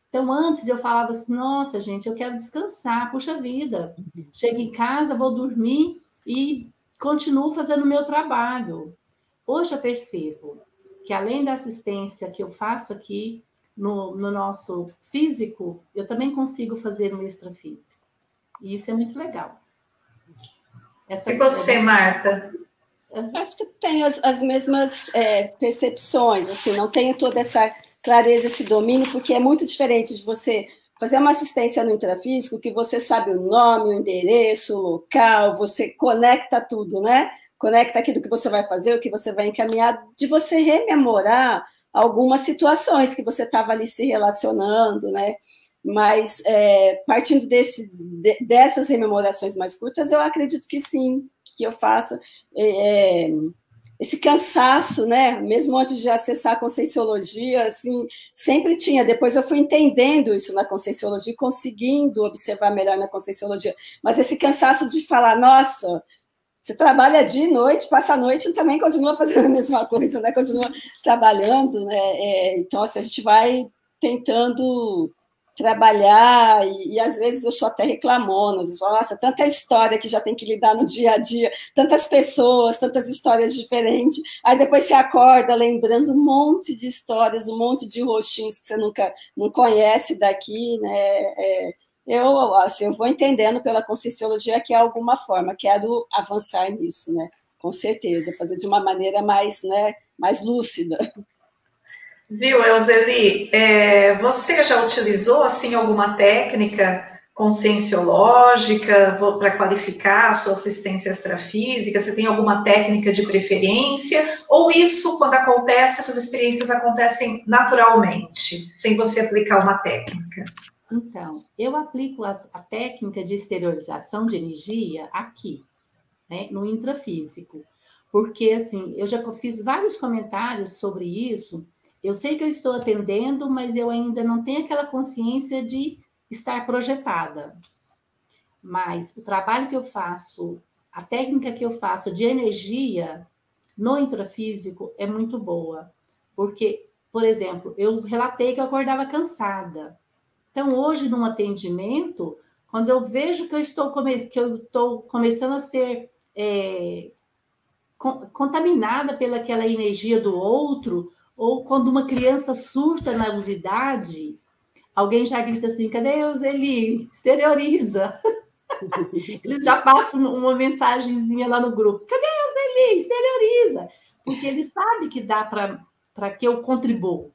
Então, antes eu falava assim, nossa, gente, eu quero descansar, puxa vida. Chego em casa, vou dormir e continuo fazendo o meu trabalho. Hoje eu percebo que, além da assistência que eu faço aqui no nosso físico, eu também consigo fazer um extrafísico. E isso é muito legal. E você, Marta? Eu acho que tenho as mesmas percepções, assim, não tenho toda essa clareza, esse domínio, porque é muito diferente de você fazer uma assistência no intrafísico, que você sabe o nome, o endereço, o local, você conecta tudo, né? Conecta aquilo que você vai fazer, o que você vai encaminhar, de você rememorar algumas situações que você estava ali se relacionando, né? Mas partindo dessas rememorações mais curtas, eu acredito que sim, que eu faça. Esse cansaço, né? Mesmo antes de acessar a Conscienciologia, assim, sempre tinha. Depois eu fui entendendo isso na Conscienciologia, conseguindo observar melhor na Conscienciologia. Mas esse cansaço de falar, nossa, você trabalha dia e noite, passa a noite e também continua fazendo a mesma coisa, né? Continua trabalhando, né? Então, assim, a gente vai tentando trabalhar, e às vezes eu sou até reclamona, às vezes eu falo, nossa, tanta história que já tem que lidar no dia a dia, tantas pessoas, tantas histórias diferentes, aí depois você acorda lembrando um monte de histórias, um monte de rostinhos que você não conhece daqui, né, eu vou entendendo pela Conscienciologia que é alguma forma, quero avançar nisso, né, com certeza, fazer de uma maneira mais, né, mais lúcida. Viu, Elzelie, você já utilizou, assim, alguma técnica conscienciológica para qualificar a sua assistência extrafísica? Você tem alguma técnica de preferência? Ou isso, quando acontece, essas experiências acontecem naturalmente, sem você aplicar uma técnica? Então, eu aplico a técnica de exteriorização de energia aqui, né, no intrafísico. Porque, assim, eu já fiz vários comentários sobre isso. Eu sei que eu estou atendendo, mas eu ainda não tenho aquela consciência de estar projetada. Mas o trabalho que eu faço, a técnica que eu faço de energia no intrafísico é muito boa. Porque, por exemplo, eu relatei que eu acordava cansada. Então, hoje, num atendimento, quando eu vejo que eu estou, começando a ser contaminada pelaquela energia do outro, ou quando uma criança surta na unidade, alguém já grita assim, cadê Elzelie? Exterioriza. Eles já passam uma mensagenzinha lá no grupo, cadê Elzelie? Exterioriza. Porque ele sabe que dá para que eu contribua,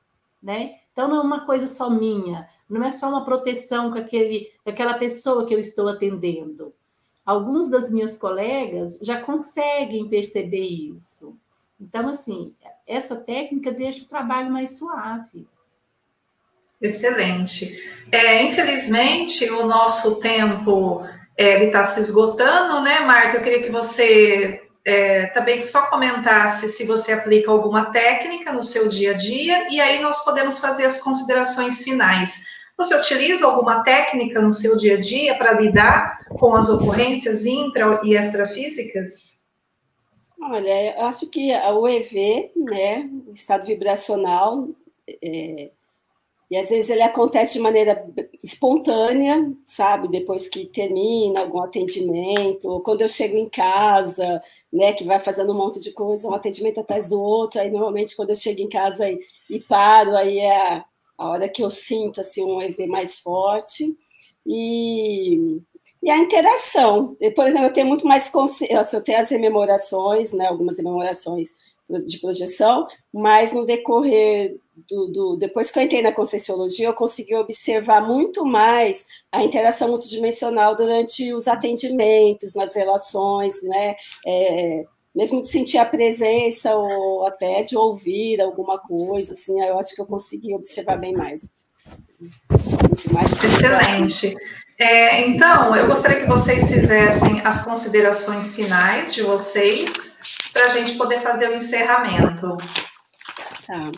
né? Então, não é uma coisa só minha, não é só uma proteção com aquela pessoa que eu estou atendendo. Alguns das minhas colegas já conseguem perceber isso. Então, assim, essa técnica deixa o trabalho mais suave. Excelente. Infelizmente, o nosso tempo está se esgotando, né, Marta? Eu queria que você também só comentasse se você aplica alguma técnica no seu dia a dia, e aí nós podemos fazer as considerações finais. Você utiliza alguma técnica no seu dia a dia para lidar com as ocorrências intra e extrafísicas? Olha, eu acho que o EV, né, o estado vibracional, e às vezes ele acontece de maneira espontânea, sabe? Depois que termina algum atendimento, ou quando eu chego em casa, né? Que vai fazendo um monte de coisa, um atendimento atrás do outro. Aí, normalmente, quando eu chego em casa e paro, aí é a hora que eu sinto, assim, um EV mais forte. E a interação. Por exemplo, eu tenho muito mais consciência, eu tenho as rememorações, né? Algumas rememorações de projeção, mas no decorrer depois que eu entrei na Conscienciologia, eu consegui observar muito mais a interação multidimensional durante os atendimentos, nas relações, né? Mesmo de sentir a presença ou até de ouvir alguma coisa, assim, eu acho que eu consegui observar bem mais. Excelente. Então, eu gostaria que vocês fizessem as considerações finais de vocês, para a gente poder fazer o encerramento. Tá.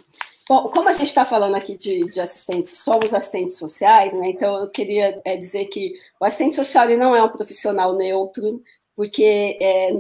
Bom, como a gente está falando aqui de assistentes, somos assistentes sociais, né? Então eu queria dizer que o assistente social ele não é um profissional neutro, porque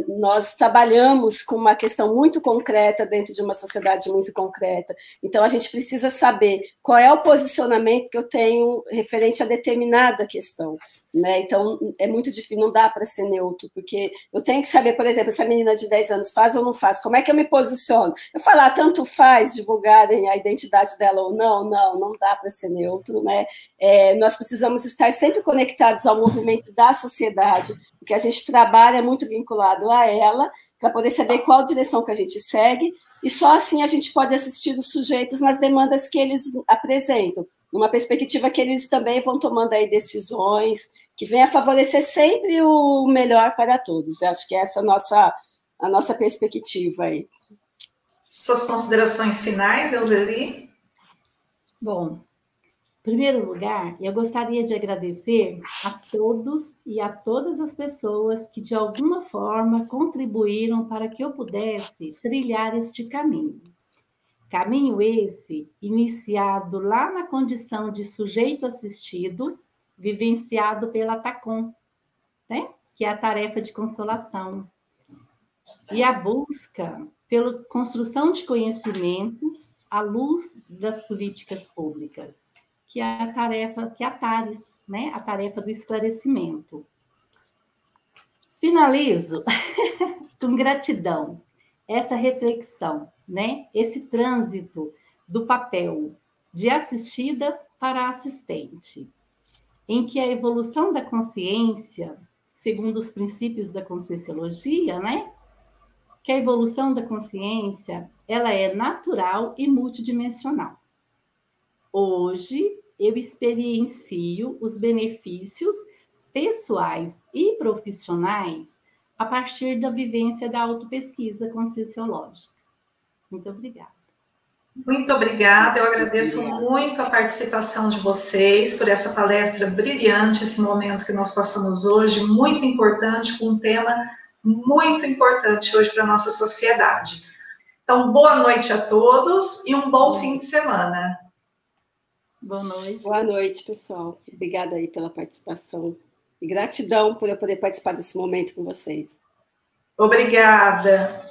nós trabalhamos com uma questão muito concreta dentro de uma sociedade muito concreta. Então a gente precisa saber qual é o posicionamento que eu tenho referente a determinada questão. Né? Então, é muito difícil, não dá para ser neutro, porque eu tenho que saber, por exemplo, se a menina de 10 anos faz ou não faz, como é que eu me posiciono? Eu falar tanto faz, divulgarem a identidade dela ou não dá para ser neutro, né? Nós precisamos estar sempre conectados ao movimento da sociedade, porque a gente trabalha muito vinculado a ela, para poder saber qual direção que a gente segue, e só assim a gente pode assistir os sujeitos nas demandas que eles apresentam, numa perspectiva que eles também vão tomando aí decisões, que venha a favorecer sempre o melhor para todos. Eu acho que essa é a nossa perspectiva aí. Suas considerações finais, Elzelie? Bom, em primeiro lugar, eu gostaria de agradecer a todos e a todas as pessoas que, de alguma forma, contribuíram para que eu pudesse trilhar este caminho. Caminho esse, iniciado lá na condição de sujeito assistido, vivenciado pela TACOM, né? Que é a tarefa de consolação. E a busca pela construção de conhecimentos à luz das políticas públicas, que é a tarefa, que é a TARES, né? A tarefa do esclarecimento. Finalizo com gratidão essa reflexão, né? Esse trânsito do papel de assistida para assistente, em que a evolução da consciência, segundo os princípios da Conscienciologia, né? Que a evolução da consciência, ela é natural e multidimensional. Hoje, eu experiencio os benefícios pessoais e profissionais a partir da vivência da autopesquisa conscienciológica. Muito obrigada. Muito obrigada, eu agradeço muito a participação de vocês por essa palestra brilhante, esse momento que nós passamos hoje, muito importante, com um tema muito importante hoje para a nossa sociedade. Então, boa noite a todos e um bom fim de semana. Boa noite. Boa noite, pessoal. Obrigada aí pela participação. E gratidão por eu poder participar desse momento com vocês. Obrigada.